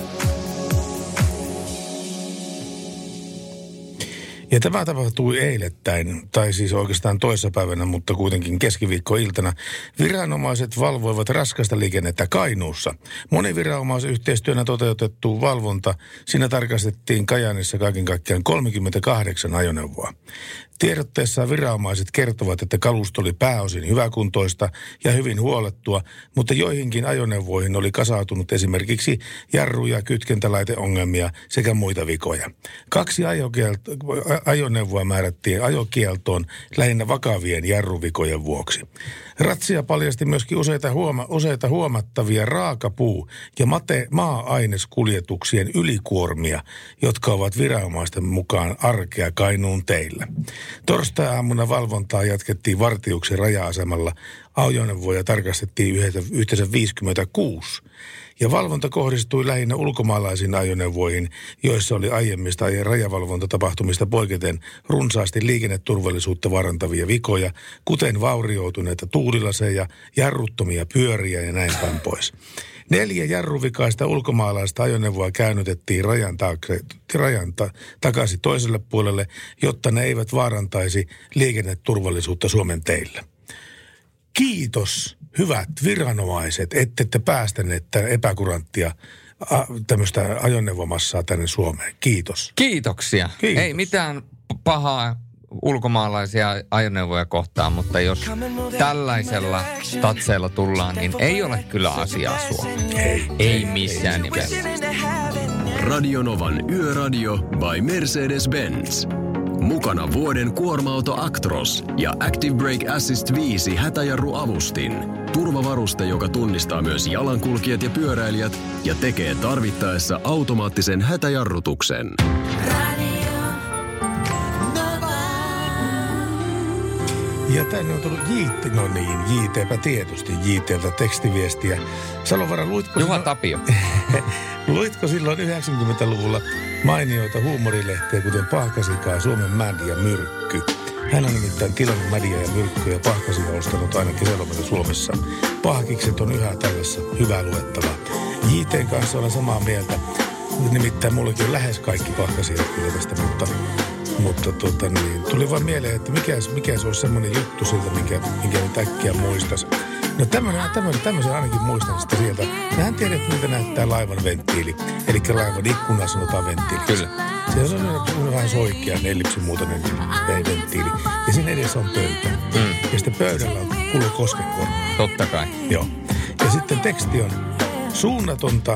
Ja tämä tapahtui eilettäin, tai siis oikeastaan toissapäivänä, mutta kuitenkin keskiviikkoiltana. Viranomaiset valvoivat raskasta liikennettä Kainuussa. Moniviranomaisyhteistyönä toteutettu valvonta, siinä tarkastettiin Kajaanissa kaiken kaikkiaan kolmekymmentäkahdeksan ajoneuvoa. Tiedotteessaan viranomaiset kertovat, että kalusto oli pääosin hyväkuntoista ja hyvin huolettua, mutta joihinkin ajoneuvoihin oli kasautunut esimerkiksi jarru- ja kytkentälaiteongelmia sekä muita vikoja. Kaksi ajokielt- ajoneuvoa määrättiin ajokieltoon lähinnä vakavien jarruvikojen vuoksi. Ratsia paljasti myöskin useita, huoma- useita huomattavia raakapuu- ja mate- maa-aineskuljetuksien ylikuormia, jotka ovat viranomaisten mukaan arkea Kainuun teillä. Torstai-aamuna valvontaa jatkettiin Vartiuksen raja-asemalla. Ajoneuvoja tarkastettiin yhteensä viisikymmentäkuusi. Ja valvonta kohdistui lähinnä ulkomaalaisiin ajoneuvoihin, joissa oli aiemmista rajavalvontatapahtumista poiketen runsaasti liikenneturvallisuutta varantavia vikoja, kuten vaurioituneita tuulilaseja, jarruttomia pyöriä ja näin päin pois. Neljä jarruvikaista ulkomaalaista ajoneuvoa käännytettiin rajan, taakse, rajan ta, takaisin toiselle puolelle, jotta ne eivät vaarantaisi liikenneturvallisuutta Suomen teillä. Kiitos, hyvät viranomaiset, ette te päästäneet tämän epäkuranttia a, tämmöistä ajoneuvomassaa tänne Suomeen. Kiitos. Kiitoksia. Kiitos. Ei mitään pahaa ulkomaalaisia ajoneuvoja kohtaan, mutta jos tällaisella tatseella tullaan, niin ei ole kyllä asiaa Suomeen. Ei, ei missään nimessä. Radio Novan Yöradio by Mercedes-Benz. Mukana vuoden kuorma-auto Actros ja Active Brake Assist viisi hätäjarruavustin. Turvavaruste, joka tunnistaa myös jalankulkijat ja pyöräilijät ja tekee tarvittaessa automaattisen hätäjarrutuksen. Ja tänne on tullut J T, no niin, J T:pä tietysti, J T:ltä tekstiviestiä. Salovara, luitko Juha silloin... Tapio. Luitko silloin yhdeksänkymmentäluvulla mainioita huumorilehteä, kuten Pahkasikaa, Suomen Mädi ja Myrkky? Hän on nimittäin tilannut Mädiä ja Myrkkyä ja Pahkasia ostanut aina kesälomassa Suomessa. Pahkikset on yhä tällaisessa hyvää luettavaa. J T:n kanssa olen samaa mieltä. Nimittäin mullekin on lähes kaikki Pahkasia kyllä tästä, mutta... Mutta tota niin, tuli vaan mieleen, että mikä, mikä se olisi semmoinen juttu siltä, mikä, mikä nyt äkkiä muistaisi. No tämmöinen, tämmöinen, tämmöisen ainakin muistan sitä sieltä. Nähän tiedät, miltä näyttää laivan venttiili. Eli laivan ikkuna sanotaan venttiiliksi. Kyllä. Se on vähän soikea, nellipsin muutainen venttiili. Ja sen edessä on pöytä. Mm. Ja sitten pöydällä on kulo koskenkorva. Totta kai. Joo. Ja sitten teksti on suunnatonta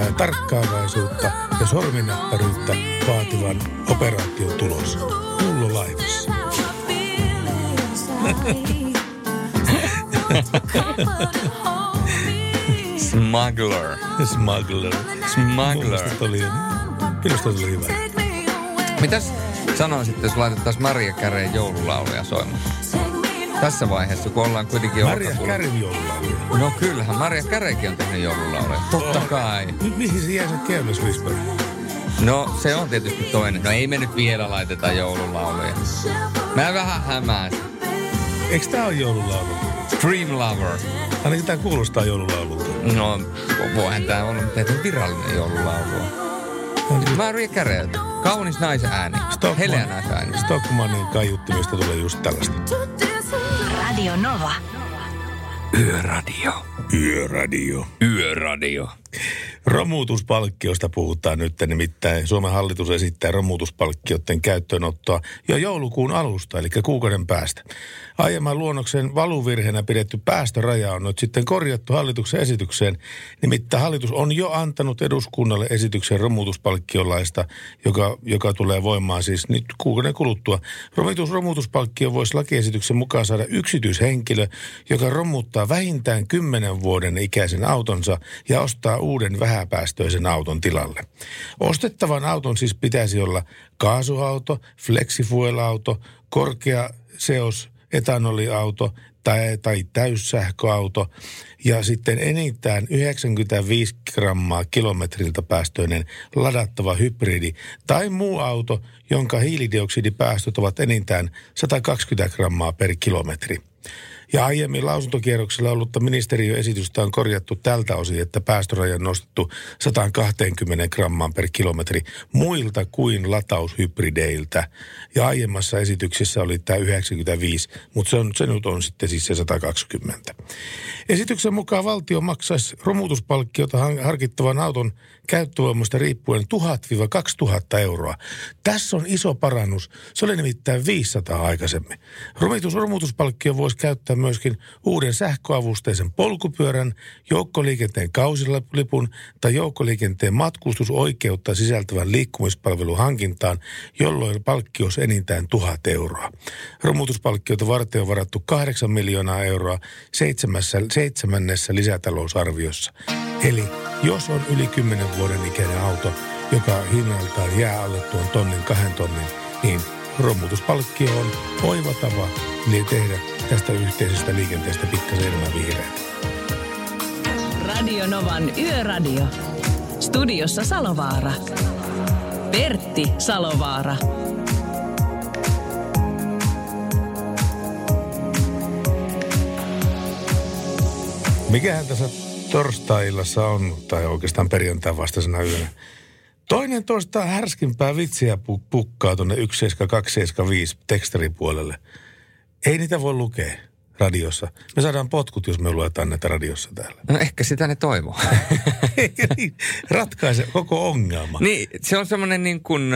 Ää, tarkkaavaisuutta ja sorminäppäryyttä vaativan operaation tulos. Pullo laivassa. Smuggler. Smuggler. Smuggler. Minusta oli, oli hyvä. Mitäs sanoisit, jos laitettaisiin Maria Careen joululauluja soimaan? Tässä vaiheessa, kun ollaan kuitenkin Maria Careen joululauluja. No kyllähän, Maria Carekin on tehnyt joululauluja. Totta kai. Nyt mihin se jää se Careless Whisper? No se on tietysti toinen. No ei me nyt vielä laiteta joululauluja. Mä vähän hämääsin. Eikö tää ole joululaulu? Dream Lover. Ainakin tää kuulostaa joululaululta. No voihan tää olla, mutta ei tää virallinen joululaulu. Maria Careen, kaunis naisen ääni. Heleä naisen ääni. Stockmannin kaiuttimista tulee just tällaista. Radio Nova. Yöradio. Yöradio. Yöradio. Romutuspalkkiosta puhutaan nyt, nimittäin Suomen hallitus esittää romutuspalkkioiden käyttöönottoa jo joulukuun alusta, eli kuukauden päästä. Aiemman luonnoksen valuvirheenä pidetty päästöraja on nyt sitten korjattu hallituksen esitykseen. Nimittäin hallitus on jo antanut eduskunnalle esityksen romutuspalkkiolaista, joka, joka tulee voimaan siis nyt kuukauden kuluttua. Romutus, romutuspalkkio voisi lakiesityksen mukaan saada yksityishenkilö, joka romuttaa vähintään kymmenen vuoden ikäisen autonsa ja ostaa uuden vähäpäästöisen auton tilalle. Ostettavan auton siis pitäisi olla kaasuauto, flexifuel-auto, korkea seos, etanoliauto, tai, tai täyssähköauto ja sitten enintään yhdeksänkymmentäviisi grammaa kilometriltä päästöinen ladattava hybridi tai muu auto, jonka hiilidioksidipäästöt ovat enintään sata kaksikymmentä grammaa per kilometri. Ja aiemmin lausuntokierroksella ollutta ministeriön esitystä on korjattu tältä osin, että päästöraja on nostettu sata kaksikymmentä grammaan per kilometri muilta kuin lataushybrideiltä. Ja aiemmassa esityksessä oli tämä yhdeksänkymmentäviisi, mutta se, on, se nyt on sitten siis se sata kaksikymmentä. Esityksen mukaan valtio maksaisi romutuspalkkiota harkittavan auton käyttövoimasta riippuen tuhat–kaksituhatta euroa. Tässä on iso parannus. Se oli nimittäin viisisataa aikaisemmin. Romutus, romutuspalkkio voisi käyttää myöskin uuden sähköavusteisen polkupyörän, joukkoliikenteen kausilipun tai joukkoliikenteen matkustusoikeutta sisältävän liikkumispalvelun hankintaan, jolloin palkkio olisi enintään tuhat euroa. Romutuspalkkiota varten on varattu kahdeksan miljoonaa euroa seitsemässä, seitsemännessä lisätalousarviossa. Eli jos on yli kymmenen vuoden ikäinen auto, joka hinnaltaan jää alle tuon tonnin, kahden tonnin, niin romutuspalkkio on oiva tapa niin tehdä tästä yhteisestä liikenteestä pikkasen enemmän vihreätä. Radio Novan Yöradio. Studiossa Salovaara. Pertti Salovaara. Mikähän tässä torstai-illassa on, tai oikeastaan perjantai vastaisena yönä. Toinen toistaan härskimpää vitsiä pukkaa tuonne yksi seitsemän kaksi seitsemän viisi tekstaripuolelle. Ei niitä voi lukea radiossa. Me saadaan potkut, jos me luetaan näitä radiossa täällä. No ehkä sitä ne toivoo. Ratkaise koko ongelma. Niin, se on semmoinen niin kuin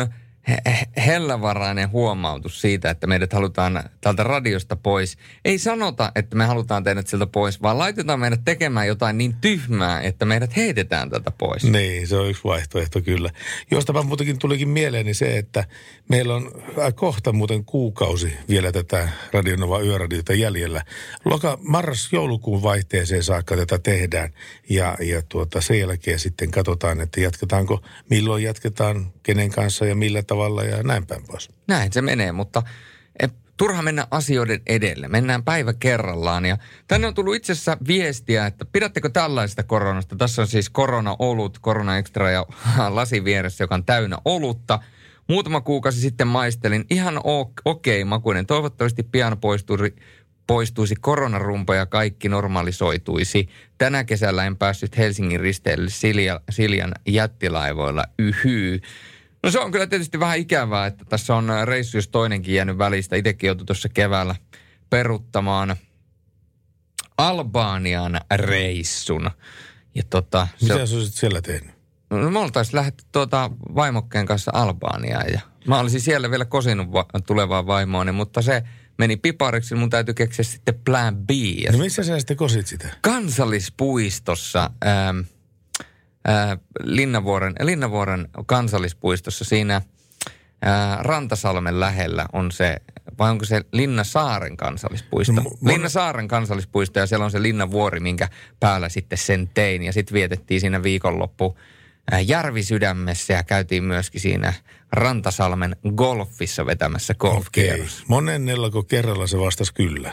hellävarainen huomautus siitä, että meidät halutaan tältä radiosta pois. Ei sanota, että me halutaan teidät sieltä pois, vaan laitetaan meidät tekemään jotain niin tyhmää, että meidät heitetään tältä pois. Niin, se on yksi vaihtoehto kyllä. Jostapa muutenkin tulikin mieleeni se, että meillä on kohta muuten kuukausi vielä tätä Radio Nova Yöradiota jäljellä. Loka, marras-joulukuun vaihteeseen saakka tätä tehdään ja, ja tuota, sen jälkeen sitten katsotaan, että jatketaanko, milloin jatketaan, kenen kanssa ja millä tavalla ja näin päin pois. Näin se menee, mutta e, turha mennä asioiden edelle. Mennään päivä kerrallaan ja tänne on tullut itse asiassa viestiä, että pidättekö tällaista koronasta? Tässä on siis korona-olut, korona-ekstra ja lasi vieressä, joka on täynnä olutta. Muutama kuukausi sitten maistelin ihan okei okay, makuinen. Toivottavasti pian poistuisi, poistuisi koronarumpa ja kaikki normalisoituisi. Tänä kesällä en päässyt Helsingin risteille Silja, Siljan jättilaivoilla. Yhyy. No se on kyllä tietysti vähän ikävää, että tässä on reissu jos toinenkin jäänyt välistä. Itsekin joutui tuossa keväällä peruttamaan Albanian reissun. Ja tota, mitä se... sä olisit siellä tehnyt? No me oltaisiin lähdetty tuota vaimokkeen kanssa Albaniaan ja mä olisin siellä vielä kosinut va- tulevaa vaimoani, mutta se meni pipariksi, mun täytyy keksiä sitten plan B. Ja no missä sä sitten kosit sitä? Kansallispuistossa... Ähm, Äh, Linnavuoren, Linnavuoren kansallispuistossa siinä äh, Rantasalmen lähellä on se, vai onko se Linnasaaren kansallispuisto? No, m- Linnasaaren kansallispuisto ja siellä on se Linnavuori, minkä päällä sitten sen tein. Ja sitten vietettiin siinä viikonloppu äh, Järvisydämessä ja käytiin myöskin siinä Rantasalmen golfissa vetämässä golfkierros. Okay. Monennellako kerralla se vastasi kyllä?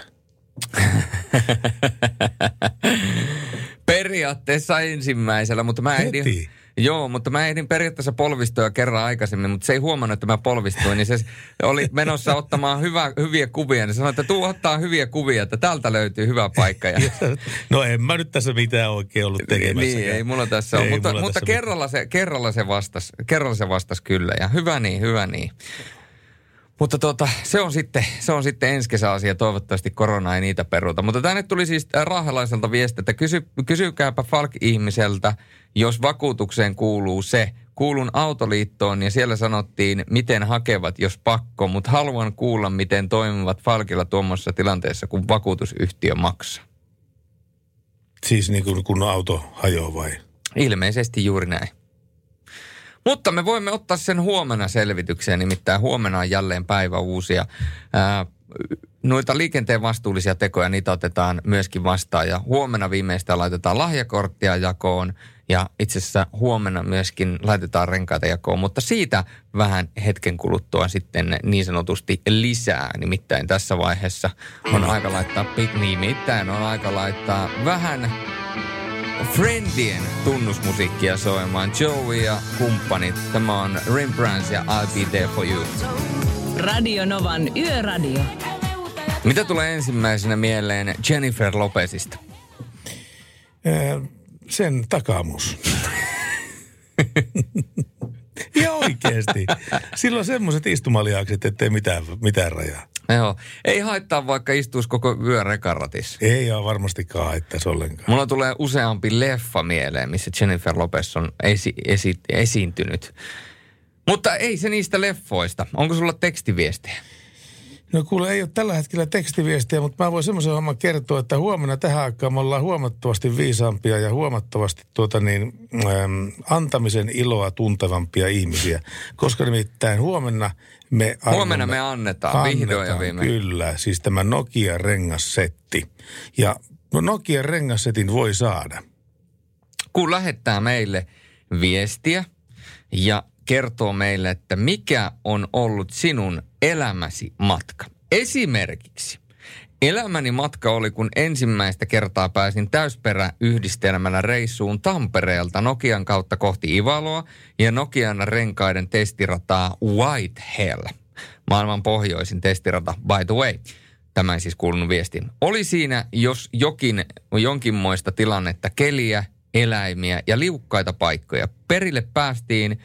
Periaatteessa ensimmäisellä, mutta mä ehdin, Heti. Joo, mutta mä ehdin periaatteessa polvistua kerran aikaisemmin, mutta se ei huomannut, että mä polvistuin, niin se oli menossa ottamaan hyvä, hyviä kuvia, niin sanoi, että tuu ottaa hyviä kuvia, että täältä löytyy hyvä paikka. Ja... no en mä nyt tässä mitään oikein ollut tekemässä. Niin, ei mulla tässä ole, mutta, mutta tässä kerralla, se, kerralla, se vastasi, kerralla se vastasi kyllä, ja hyvä niin, hyvä niin. Mutta tuota, se on sitten, se on sitten ensi kesäasia. Toivottavasti korona ei niitä peruuta. Mutta tänne tuli siis rahalaiselta viesti, että kysy, kysykääpä Falk-ihmiseltä, jos vakuutukseen kuuluu se. Kuulun autoliittoon ja siellä sanottiin, miten hakevat, jos pakko. Mutta haluan kuulla, miten toimivat Falkilla tuommoisessa tilanteessa, kun vakuutusyhtiö maksaa. Siis niin kuin kun auto hajoaa vai? Ilmeisesti juuri näin. Mutta me voimme ottaa sen huomenna selvitykseen, nimittäin huomenna on jälleen päivä uusia ää, noita liikenteen vastuullisia tekoja, niitä otetaan myöskin vastaan. Ja huomenna viimeistään laitetaan lahjakorttia jakoon ja itse asiassa huomenna myöskin laitetaan renkaita jakoon. Mutta siitä vähän hetken kuluttua sitten niin sanotusti lisää. Nimittäin tässä vaiheessa on aika laittaa, nimittäin on aika laittaa vähän Friendien tunnusmusiikkia soimaan. Joey ja kumppanit. Tämä on Rembrandts ja I'll Be There For You. Radio Novan Yöradio. Mitä tulee ensimmäisenä mieleen Jennifer Lopezista? Öö, sen takaamus. Ja oikeasti. Sillä on semmoiset istumaliaakset, ettei mitään, mitään rajaa. Joo. Ei haittaa, vaikka istuisi koko yön rekaratissa. Ei ole varmastikaan haittaisi ollenkaan. Mulla tulee useampi leffa mieleen, missä Jennifer Lopez on esi- esi- esiintynyt. Mutta ei se niistä leffoista. Onko sulla tekstiviestejä? No kuule, ei ole tällä hetkellä tekstiviestiä, mutta mä voin semmoisen homman kertoa, että huomenna tähän aikaan me ollaan huomattavasti viisaampia ja huomattavasti tuota niin, ähm, antamisen iloa tuntevampia ihmisiä. Koska nimittäin huomenna me annamme, huomenna me annetaan, annetaan vihdoin ja viimein. Kyllä, siis tämä Nokia-rengassetti. Ja no Nokia-rengassetin voi saada. Kun lähettää meille viestiä ja kertoo meille, että mikä on ollut sinun elämäsi matka. Esimerkiksi elämäni matka oli, kun ensimmäistä kertaa pääsin täysperäyhdistelmällä reissuun Tampereelta Nokian kautta kohti Ivaloa ja Nokian renkaiden testirataa Whitehall. Maailman pohjoisin testirata, by the way. Tämä ei siis kuulunut viestiin. Oli siinä, jos jokin, jonkinmoista tilannetta, keliä, eläimiä ja liukkaita paikkoja. Perille päästiin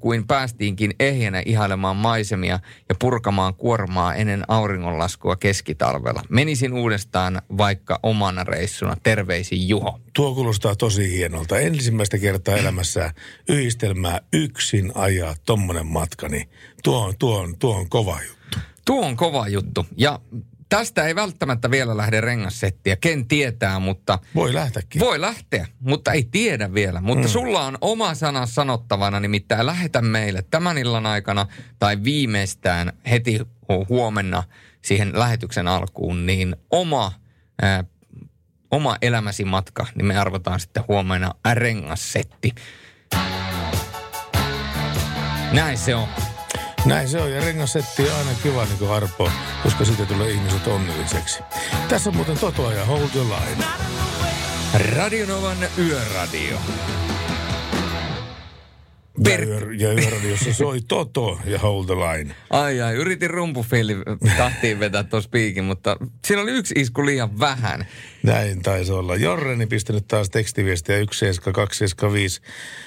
kuin päästiinkin ehjänä ihailemaan maisemia ja purkamaan kuormaa ennen auringonlaskua keskitalvella. Menisin uudestaan vaikka omana reissuna. Terveisin Juho. Tuo kuulostaa tosi hienolta. Ensimmäistä kertaa elämässä yhdistelmää yksin ajaa tommonen matka, niin tuo on, tuo on, tuo on kova juttu. Tuo on kova juttu. Ja tästä ei välttämättä vielä lähde rengassettiä. Ken tietää, mutta... Voi lähteäkin. Voi lähteä, mutta ei tiedä vielä. Mutta mm. sulla on oma sana sanottavana, nimittäin lähetä meille tämän illan aikana tai viimeistään heti huomenna siihen lähetyksen alkuun, niin oma, äh, oma elämäsi matka, niin me arvotaan sitten huomenna rengassetti. Näin se on. Näin se on, ja rengassetti on aina kiva niin kuin arpoa, koska siitä tulee ihmiset onnelliseksi. Tässä on muuten Toto ja Hold Your Line. Radio Novan Yöradio. Per... Ja, yö, ja Yöradiossa soi Toto ja Hold the Line. Ai ai, yritin rumpufiilin tahtiin vetää tuossa piikin, mutta siinä oli yksi isku liian vähän. Näin taisi olla. Jorreni pistänyt taas tekstiviestiä yksi seitsemän kaksi seitsemän viisi.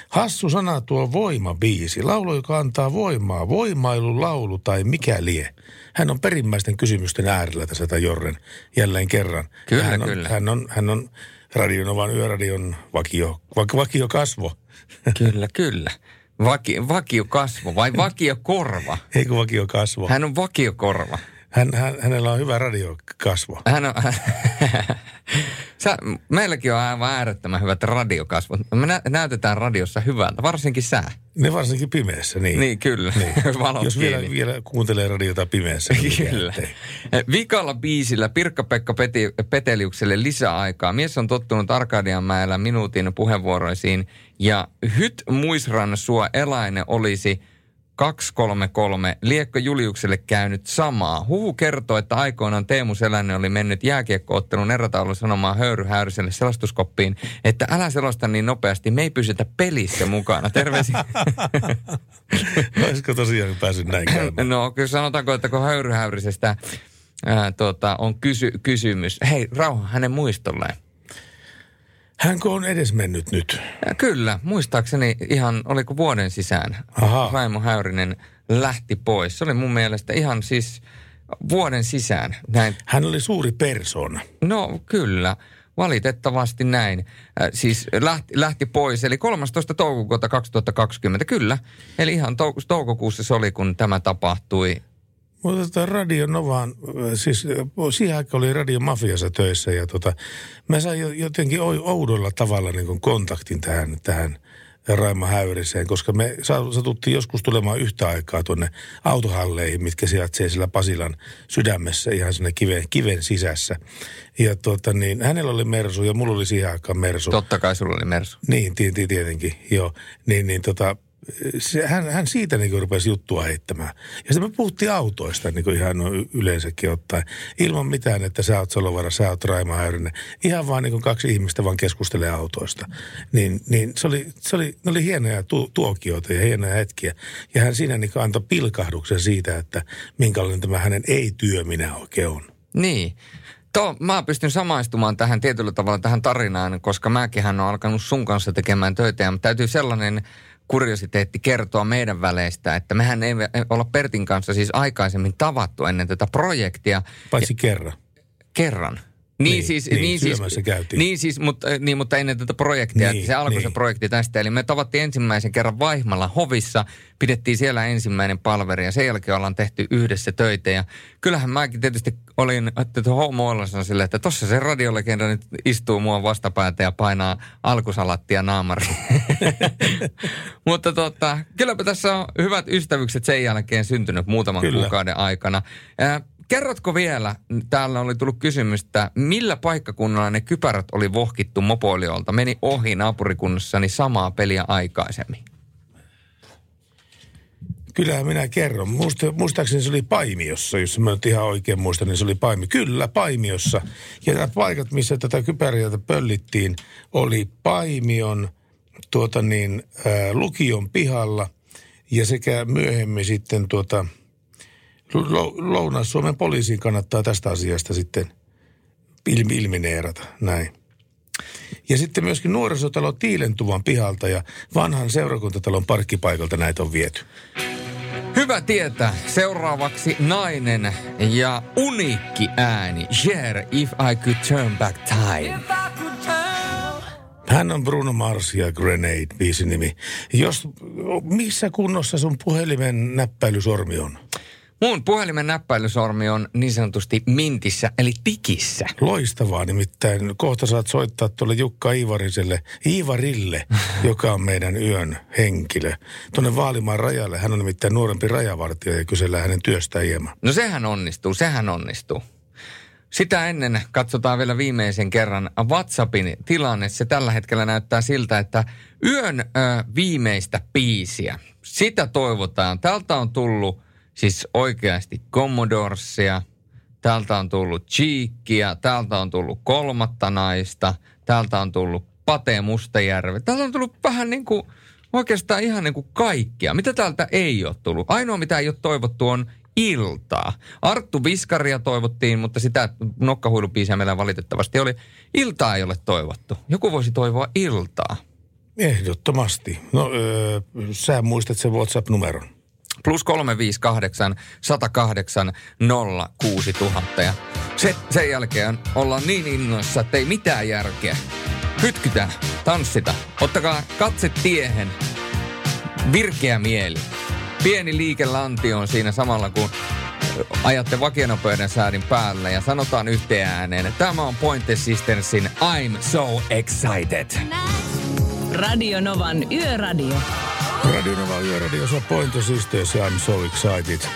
Hassu sana tuo voimabiisi. Laulu, joka antaa voimaa. Voimailu, laulu tai mikä lie. Hän on perimmäisten kysymysten äärellä tässä, tämä Jorren, jälleen kerran. Kyllä, hän on, kyllä. Hän on, hän on Radio Novan Yöradion vakio, vakio kasvo. Kyllä, kyllä. Vakio, vakio kasvo vai vakio korva? Ei kun vakio kasvo. Hän on vakio korva. Hän, hän, hänellä on hyvä radiokasvo. Hän on, sä, meilläkin on aivan äärettömän hyvät radiokasvot. Me nä, näytetään radiossa hyvältä, varsinkin sää. Ne varsinkin pimeässä, niin. Niin, kyllä. Niin. Jos vielä, vielä kuuntelee radiota pimeässä. Niin kyllä. Vikalla biisillä Pirkka-Pekka Peti- Peteliukselle lisäaikaa. Mies on tottunut Arkadianmäellä minuutin puheenvuoroisiin. Ja hyt muisran sua eläinen olisi... kaksi kolme kolme. Liekko Juliukselle käynyt samaa. Huhu kertoo, että aikoinaan Teemu Selänen oli mennyt jääkiekko-ottelun erätaulun sanomaan Höyry Häyriselle selastuskoppiin, että älä selosta niin nopeasti, me ei pysytä pelissä mukana. Terveisiin. Olisiko tosiaan päässyt näin käymään? No kyllä sanotaanko, että kun Höyry Häyrisestä ää, tuota, on kysy- kysymys. Hei, rauha hänen muistolleen. Hänko on edes mennyt nyt? Kyllä, muistaakseni ihan, oliko vuoden sisään, Aha. Raimo Häyrinen lähti pois. Se oli mun mielestä ihan siis vuoden sisään. Näin. Hän oli suuri persoona. No kyllä, valitettavasti näin. Äh, siis lähti, lähti pois, eli kolmastoista toukokuuta kaksituhattakaksikymmentä, kyllä. Eli ihan tou- toukokuussa se oli, kun tämä tapahtui. Mutta Radio Novaan, siis siihen aikaan oli Radio Mafiassa töissä ja tota, mä sain jotenkin oudolla tavalla niin kontaktin tähän, tähän ja Raimo Häyriseen, koska me satuttiin joskus tulemaan yhtä aikaa tuonne autohalleihin, mitkä sijaitsee sillä Pasilan sydämessä ihan sinne kiven, kiven sisässä. Ja tuota niin, hänellä oli Mersu ja mulla oli siihen aikaan Mersu. Totta kai sulla oli Mersu. Niin, tietenkin, joo. Niin, niin tota... Se, hän, hän siitä niin kuin rupesi juttua heittämään. Ja sitten me puhuttiin autoista niin kuin ihan yleensäkin ottaen. Ilman mitään, että sä oot Salovara, sä oot Raimo Häyrinen. Ihan vaan niin kuin kaksi ihmistä vaan keskustelee autoista. Niin, niin se oli, se oli, ne oli hienoja tu, tuokioita ja hienoja hetkiä. Ja hän siinä niin kuin antoi pilkahduksen siitä, että minkälainen tämä hänen ei-työ minä oikein on. Niin. To, mä pystyn samaistumaan tähän tietyllä tavalla tähän tarinaan, koska mäkin hän on alkanut sun kanssa tekemään töitä. Ja täytyy sellainen... kuriositeetti kertoa meidän väleistä, että mehän ei olla Pertin kanssa siis aikaisemmin tavattu ennen tätä projektia. Paitsi kerran. Kerran. Niin, niin siis, niin, niin siis, niin siis mutta, niin, mutta ennen tätä projektia, niin, se alkoi niin. Se projekti tästä. Eli me tavattiin ensimmäisen kerran Vaihmalla Hovissa, pidettiin siellä ensimmäinen palveri ja sen jälkeen ollaan tehty yhdessä töitä. Ja kyllähän mäkin tietysti olin homo-olassa silleen, että tossa se radiolegenda nyt istuu mua vastapäätä ja painaa alkusalattia naamariin. Mutta tota, kylläpä tässä on hyvät ystävykset sen jälkeen syntynyt muutaman Kyllä. kuukauden aikana. Kerrotko vielä, täällä oli tullut kysymystä, millä paikkakunnalla ne kypärät oli vohkittu mopoilijoilta? Meni ohi naapurikunnassani samaa peliä aikaisemmin. Kyllä minä kerron. Muista, muistaakseni se oli Paimiossa, jos mä nyt ihan oikein muistan, niin se oli Paimi. Kyllä, Paimiossa. Ja nämä paikat, missä tätä kypäriältä pöllittiin, oli Paimion tuota niin, äh, lukion pihalla ja sekä myöhemmin sitten tuota... Lounais-Suomen poliisiin kannattaa tästä asiasta sitten ilmineerata, näin. Ja sitten myöskin nuorisotalo Tiilentuvan pihalta ja vanhan seurakuntatalon parkkipaikalta näitä on viety. Hyvä tietää. Seuraavaksi nainen ja uniikki ääni. Here, if I could turn back time. Hän on Bruno Mars ja Grenade, biisin nimi. Jos, missä kunnossa sun puhelimen näppäilysormi on? Mun puhelimen näppäilysormi on niin sanotusti mintissä, eli tikissä. Loistavaa, nimittäin kohta saat soittaa tuolle Jukka Iivariselle, Iivarille, joka on meidän yön henkilö. Tuonne Vaalimaan rajalle, hän on nimittäin nuorempi rajavartija ja kysellään hänen työstään hieman. No sehän onnistuu, sehän onnistuu. Sitä ennen katsotaan vielä viimeisen kerran WhatsAppin tilanne. Se tällä hetkellä näyttää siltä, että yön ö, viimeistä biisiä, sitä toivotaan. Täältä on tullut... Siis oikeasti Commodorsia, täältä on tullut Cheekkiä, täältä on tullut Kolmatta naista, täältä on tullut Pate Mustajärve. Täältä on tullut vähän niin kuin, oikeastaan ihan niin kuin kaikkia. Mitä täältä ei ole tullut? Ainoa mitä ei ole toivottu on iltaa. Arttu Viskaria toivottiin, mutta sitä nokkahuilubiisiä meillä valitettavasti oli. Iltaa ei ole toivottu. Joku voisi toivoa iltaa. Ehdottomasti. No öö, sä muistat sen WhatsApp-numeron. Plus kolme viisi kahdeksan, yksi nolla kahdeksan, nolla kuusi tuhatta. Ja se, sen jälkeen ollaan niin innoissa, että ei mitään järkeä. Hytkytään, tanssita, ottakaa katse tiehen, virkeä mieli. Pieni liikelanti on siinä samalla, kun ajatte vakionopeuden säädin päälle ja sanotaan yhteen ääneen. Tämä on Pointe Sistersin I'm So Excited. Radio Novan Yöradio. Radio Nova Yöradio, se on Pointe Sisters ja I'm So Excited.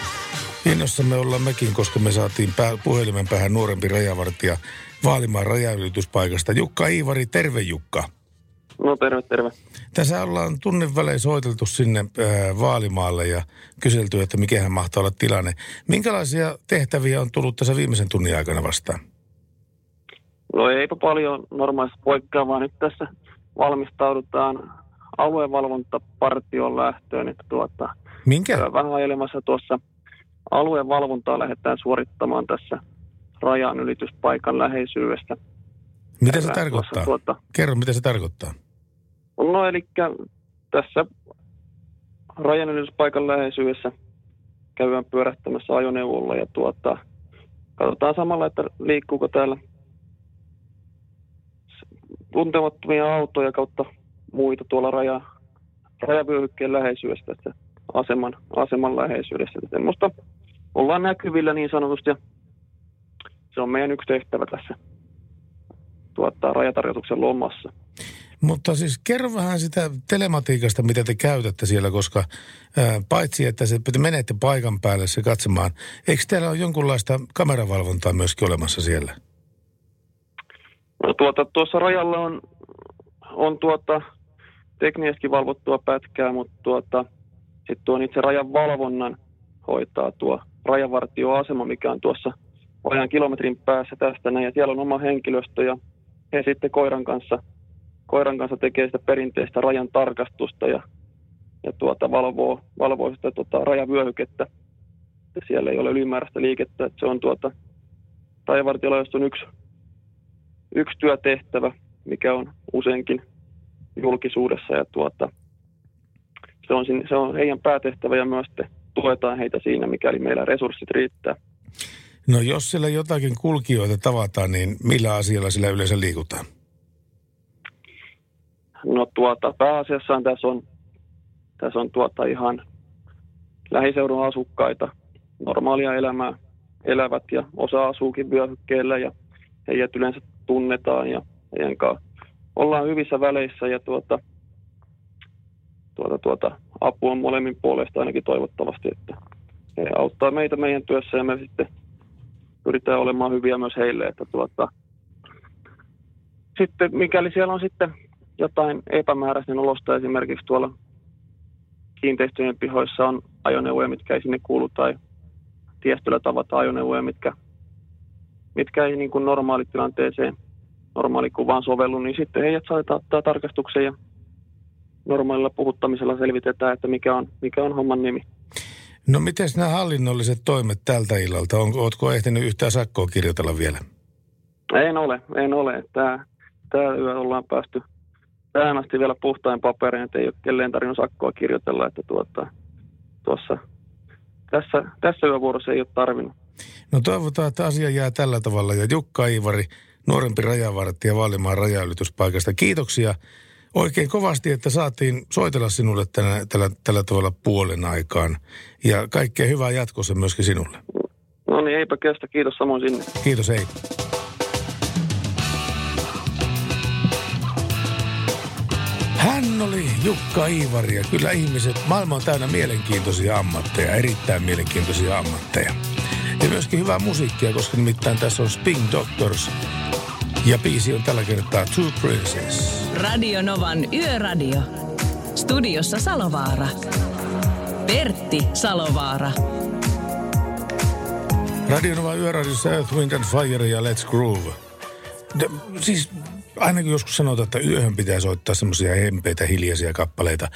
Innossa me ollaan mekin, koska me saatiin pää, puhelimen päähän nuorempi rajavartija Vaalimaan rajanylityspaikasta. Jukka Iivari, terve Jukka. No terve, terve. Tässä ollaan tunnin välein soiteltu sinne äh, Vaalimaalle ja kyselty, että mikähän mahtaa olla tilanne. Minkälaisia tehtäviä on tullut tässä viimeisen tunnin aikana vastaan? No eipä paljon normaalista poikkeavaa. Nyt tässä valmistaudutaan aluevalvontapartion lähtöön, että tuota... Minkä? Vähän ajelemassa tuossa aluevalvontaa lähdetään suorittamaan tässä rajanylityspaikan läheisyydestä. Mitä se Älä tarkoittaa? Tuota, Kerro, mitä se tarkoittaa? No, eli tässä rajanylityspaikan läheisyydessä käydään pyörähtämässä ajoneuvolla ja tuota... Katsotaan samalla, että liikkuuko täällä tuntemattomia autoja kautta muita tuolla raja, rajavyöhykkeen läheisyydestä, että aseman, aseman läheisyydestä. Semmoista ollaan näkyvillä niin sanotusti, ja se on meidän yksi tehtävä tässä tuottaa rajatarjoituksen lomassa. Mutta siis kerro vähän sitä telematiikasta, mitä te käytätte siellä, koska ää, paitsi, että se, te menette paikan päälle se katsomaan, eikö teillä ole jonkunlaista kameravalvontaa myöskin olemassa siellä? No tuota, tuossa rajalla on, on tuota teknisesti valvottua pätkää, mutta tuota, sitten tuon itse rajan valvonnan hoitaa tuo rajavartioasema, mikä on tuossa vajaan kilometrin päässä tästä näin, ja siellä on oma henkilöstö, ja he sitten koiran kanssa, koiran kanssa tekee sitä perinteistä rajan tarkastusta, ja, ja tuota, valvoo, valvoo sitä tuota, rajavyöhykettä, ja siellä ei ole ylimääräistä liikettä, että se on tuota, rajavartiolaitoksen yksi, yksi työtehtävä, mikä on useinkin julkisuudessa, ja tuota, se, on, se on heidän päätehtävä, ja myös te, tuetaan heitä siinä, mikäli meillä resurssit riittää. No jos siellä jotakin kulkijoita tavataan, niin millä asialla sillä yleensä liikutaan? No tuota, pääasiassa tässä on, tässä on tuota ihan lähiseudun asukkaita, normaalia elämää elävät ja osa asuukin vyöhykkeellä ja heidät yleensä tunnetaan ja heidän kanssa ollaan hyvissä väleissä ja tuota, tuota, tuota, apu on molemmin puolesta ainakin toivottavasti, että he auttaa meitä meidän työssä ja me sitten yritetään olemaan hyviä myös heille, että tuota, sitten mikäli siellä on sitten jotain epämääräisen olosta esimerkiksi tuolla kiinteistöjen pihoissa on ajoneuvoja, mitkä ei sinne kuulu tai tiestöllä tavataan ajoneuvoja, mitkä, mitkä ei niin kuin normaalitilanteeseen, normaalikuvaan sovellu, niin sitten heidät saadaan ottaa tarkastuksen ja normaalilla puhuttamisella selvitetään, että mikä on, mikä on homman nimi. No miten nämä hallinnolliset toimet tältä illalta? Oletko ehtinyt yhtään sakkoa kirjoitella vielä? En ole, en ole. Tää, tää yö ollaan päästy tähän asti vielä puhtain papereen, että ei ole kelleen tarvinnut sakkoa kirjoitella, että tuota, tuossa, tässä, tässä yövuorossa ei ole tarvinnut. No toivotaan, että asia jää tällä tavalla. Ja Jukka Iivari, nuorempi rajavartija Vaalimaan rajaylityspaikasta. Kiitoksia. Oikein kovasti, että saatiin soitella sinulle tänä, tällä, tällä tavalla puolen aikaan. Ja kaikkea hyvää jatkossa myöskin sinulle. No niin, eipä kestä. Kiitos samoin sinne. Kiitos, hei. Hän oli Jukka Iivari ja kyllä ihmiset, maailma on täynnä mielenkiintoisia ammatteja, erittäin mielenkiintoisia ammatteja. Ja myöskin hyvää musiikkia, koska nimittäin tässä on Spin Doctors. Ja biisi on tällä kertaa Two Princess. Radio Novan Yöradio. Studiossa Salovaara. Pertti Salovaara. Radio Novan Yöradiossa Earth, Wind and Fire ja Let's Groove. De, siis ainakin joskus sanotaan, että yöhön pitää soittaa semmoisia hempeitä, hiljaisia kappaleita.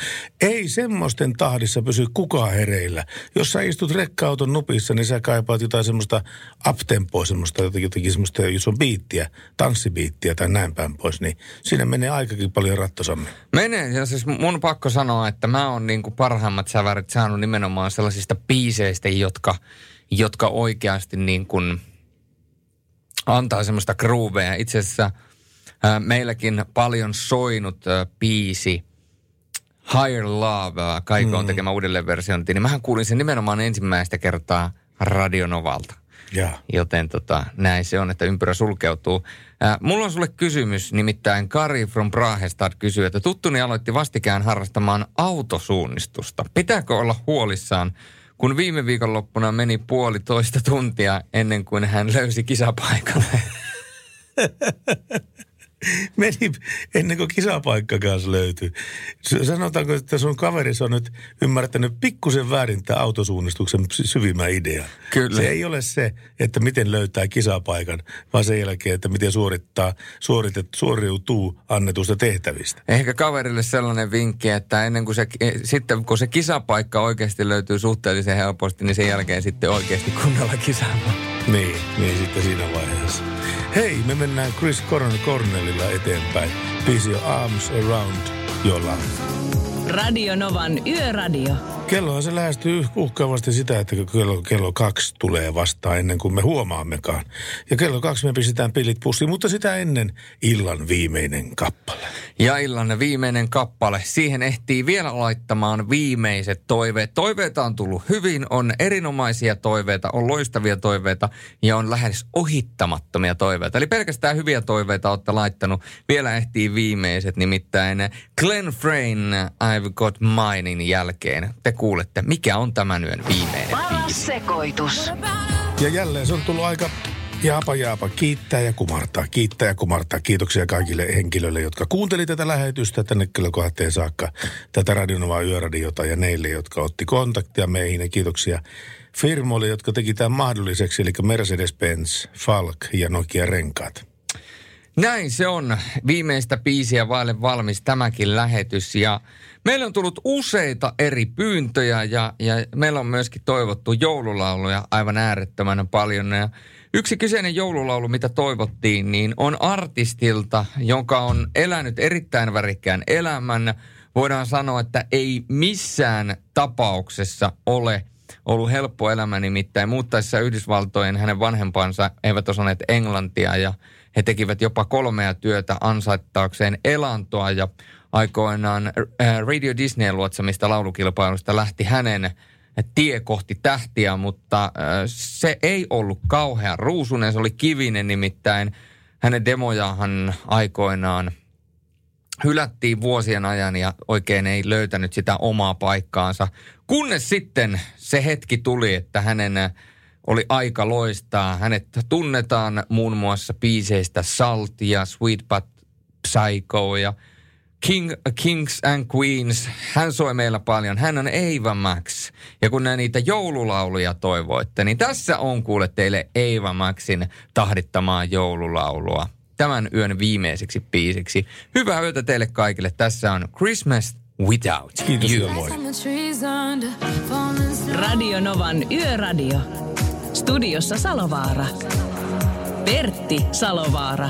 Ei semmoisten tahdissa pysy kukaan hereillä. Jos sä istut rekka-auton nupissa, niin sä kaipaat jotain semmoista uptempoa, semmoista jotenkin semmoista, jos on biittiä, tanssibiittiä tai näin päin pois, niin siinä menee aikakin paljon rattosammin. Menee, ja siis mun pakko sanoa, että mä oon niinku parhaimmat sävärit saanut nimenomaan sellaisista biiseistä, jotka, jotka oikeasti niin kuin antaa semmoista groovea. Itse asiassa meilläkin paljon soinut äh, biisi Higher Love, äh, Kaiko on tekemä uudelleen versiointi, niin mähän kuulin sen nimenomaan ensimmäistä kertaa Radio Novalta. Yeah. Joten tota, näin se on, että ympyrä sulkeutuu. Äh, mulla on sulle kysymys, nimittäin Kari from Brahestad kysyy, että tuttuni aloitti vastikään harrastamaan autosuunnistusta. Pitääkö olla huolissaan, kun viime viikonloppuna meni puolitoista tuntia ennen kuin hän löysi kisapaikalle? Meni ennen kuin kisapaikka kanssa löytyy. Sanotaanko, että sun kaverissa on nyt ymmärtänyt pikkusen väärin tämän autosuunnistuksen syvimmän idean. Kyllä. Se ei ole se, että miten löytää kisapaikan, vaan sen jälkeen, että miten suorittaa, suoritet, suoriutuu annetusta tehtävistä. Ehkä kaverille sellainen vinkki, että ennen kuin se, sitten, kun se kisapaikka oikeasti löytyy suhteellisen helposti, niin sen jälkeen sitten oikeasti kunnolla kisapaikka. Niin, niin sitten siinä vaiheessa. Hei, me mennään Chris Cornellilla eteenpäin. Biisi Arms Around Your Love. Radio Novan Yöradio. Kellohan se lähestyy uhkaavasti sitä, että kello, kello kaksi tulee vastaan ennen kuin me huomaammekaan. Ja kello kaksi me pistetään pilit pussiin, mutta sitä ennen illan viimeinen kappale. Ja illan viimeinen kappale. Siihen ehtii vielä laittamaan viimeiset toiveet. Toiveita on tullut hyvin, on erinomaisia toiveita, on loistavia toiveita ja on lähes ohittamattomia toiveita. Eli pelkästään hyviä toiveita olette laittanut. Vielä ehtii viimeiset, nimittäin Glenn Frey'n I've Got Minein jälkeen. Te kuulette, mikä on tämän yön viimeinen biisi. Sekoitus. Ja jälleen se on tullut aika jaapa jaapa kiittää ja kumartaa, kiittää ja kumartaa. Kiitoksia kaikille henkilöille, jotka kuunteli tätä lähetystä tänne kello kahteen saakka, tätä Radionovaa yöradiota ja neille, jotka otti kontaktia meihin. Ja kiitoksia firmoille, jotka teki tämän mahdolliseksi, eli Mercedes-Benz, Falk ja Nokia Renkaat. Näin se on. Viimeistä biisiä vaille valmis tämäkin lähetys ja meillä on tullut useita eri pyyntöjä ja, ja meillä on myöskin toivottu joululauluja aivan äärettömän paljon. Ja yksi kyseinen joululaulu, mitä toivottiin, niin on artistilta, joka on elänyt erittäin värikkään elämän. Voidaan sanoa, että ei missään tapauksessa ole ollut helppo elämä, nimittäin muuttaessa Yhdysvaltojen hänen vanhempansa eivät osanneet englantia ja he tekivät jopa kolmea työtä ansaittaakseen elantoa ja aikoinaan Radio Disney luotsamista laulukilpailusta lähti hänen tie kohti tähtiä, mutta se ei ollut kauhean ruusunen, se oli kivinen nimittäin. Hänen demojaahan aikoinaan hylättiin vuosien ajan ja oikein ei löytänyt sitä omaa paikkaansa. Kunnes sitten se hetki tuli, että hänen oli aika loistaa. Hänet tunnetaan muun muassa biiseistä Salt ja Sweet But Psycho ja King, Kings and Queens. Hän soi meillä paljon. Hän on Ava Max. Ja kun nää niitä joululauluja toivoitte, niin tässä on kuule teille Ava Maxin tahdittamaa joululaulua tämän yön viimeiseksi biisiksi. Hyvää yötä teille kaikille. Tässä on Christmas Without You. Radio Novan Yöradio. Studiossa Salovaara. Pertti Salovaara.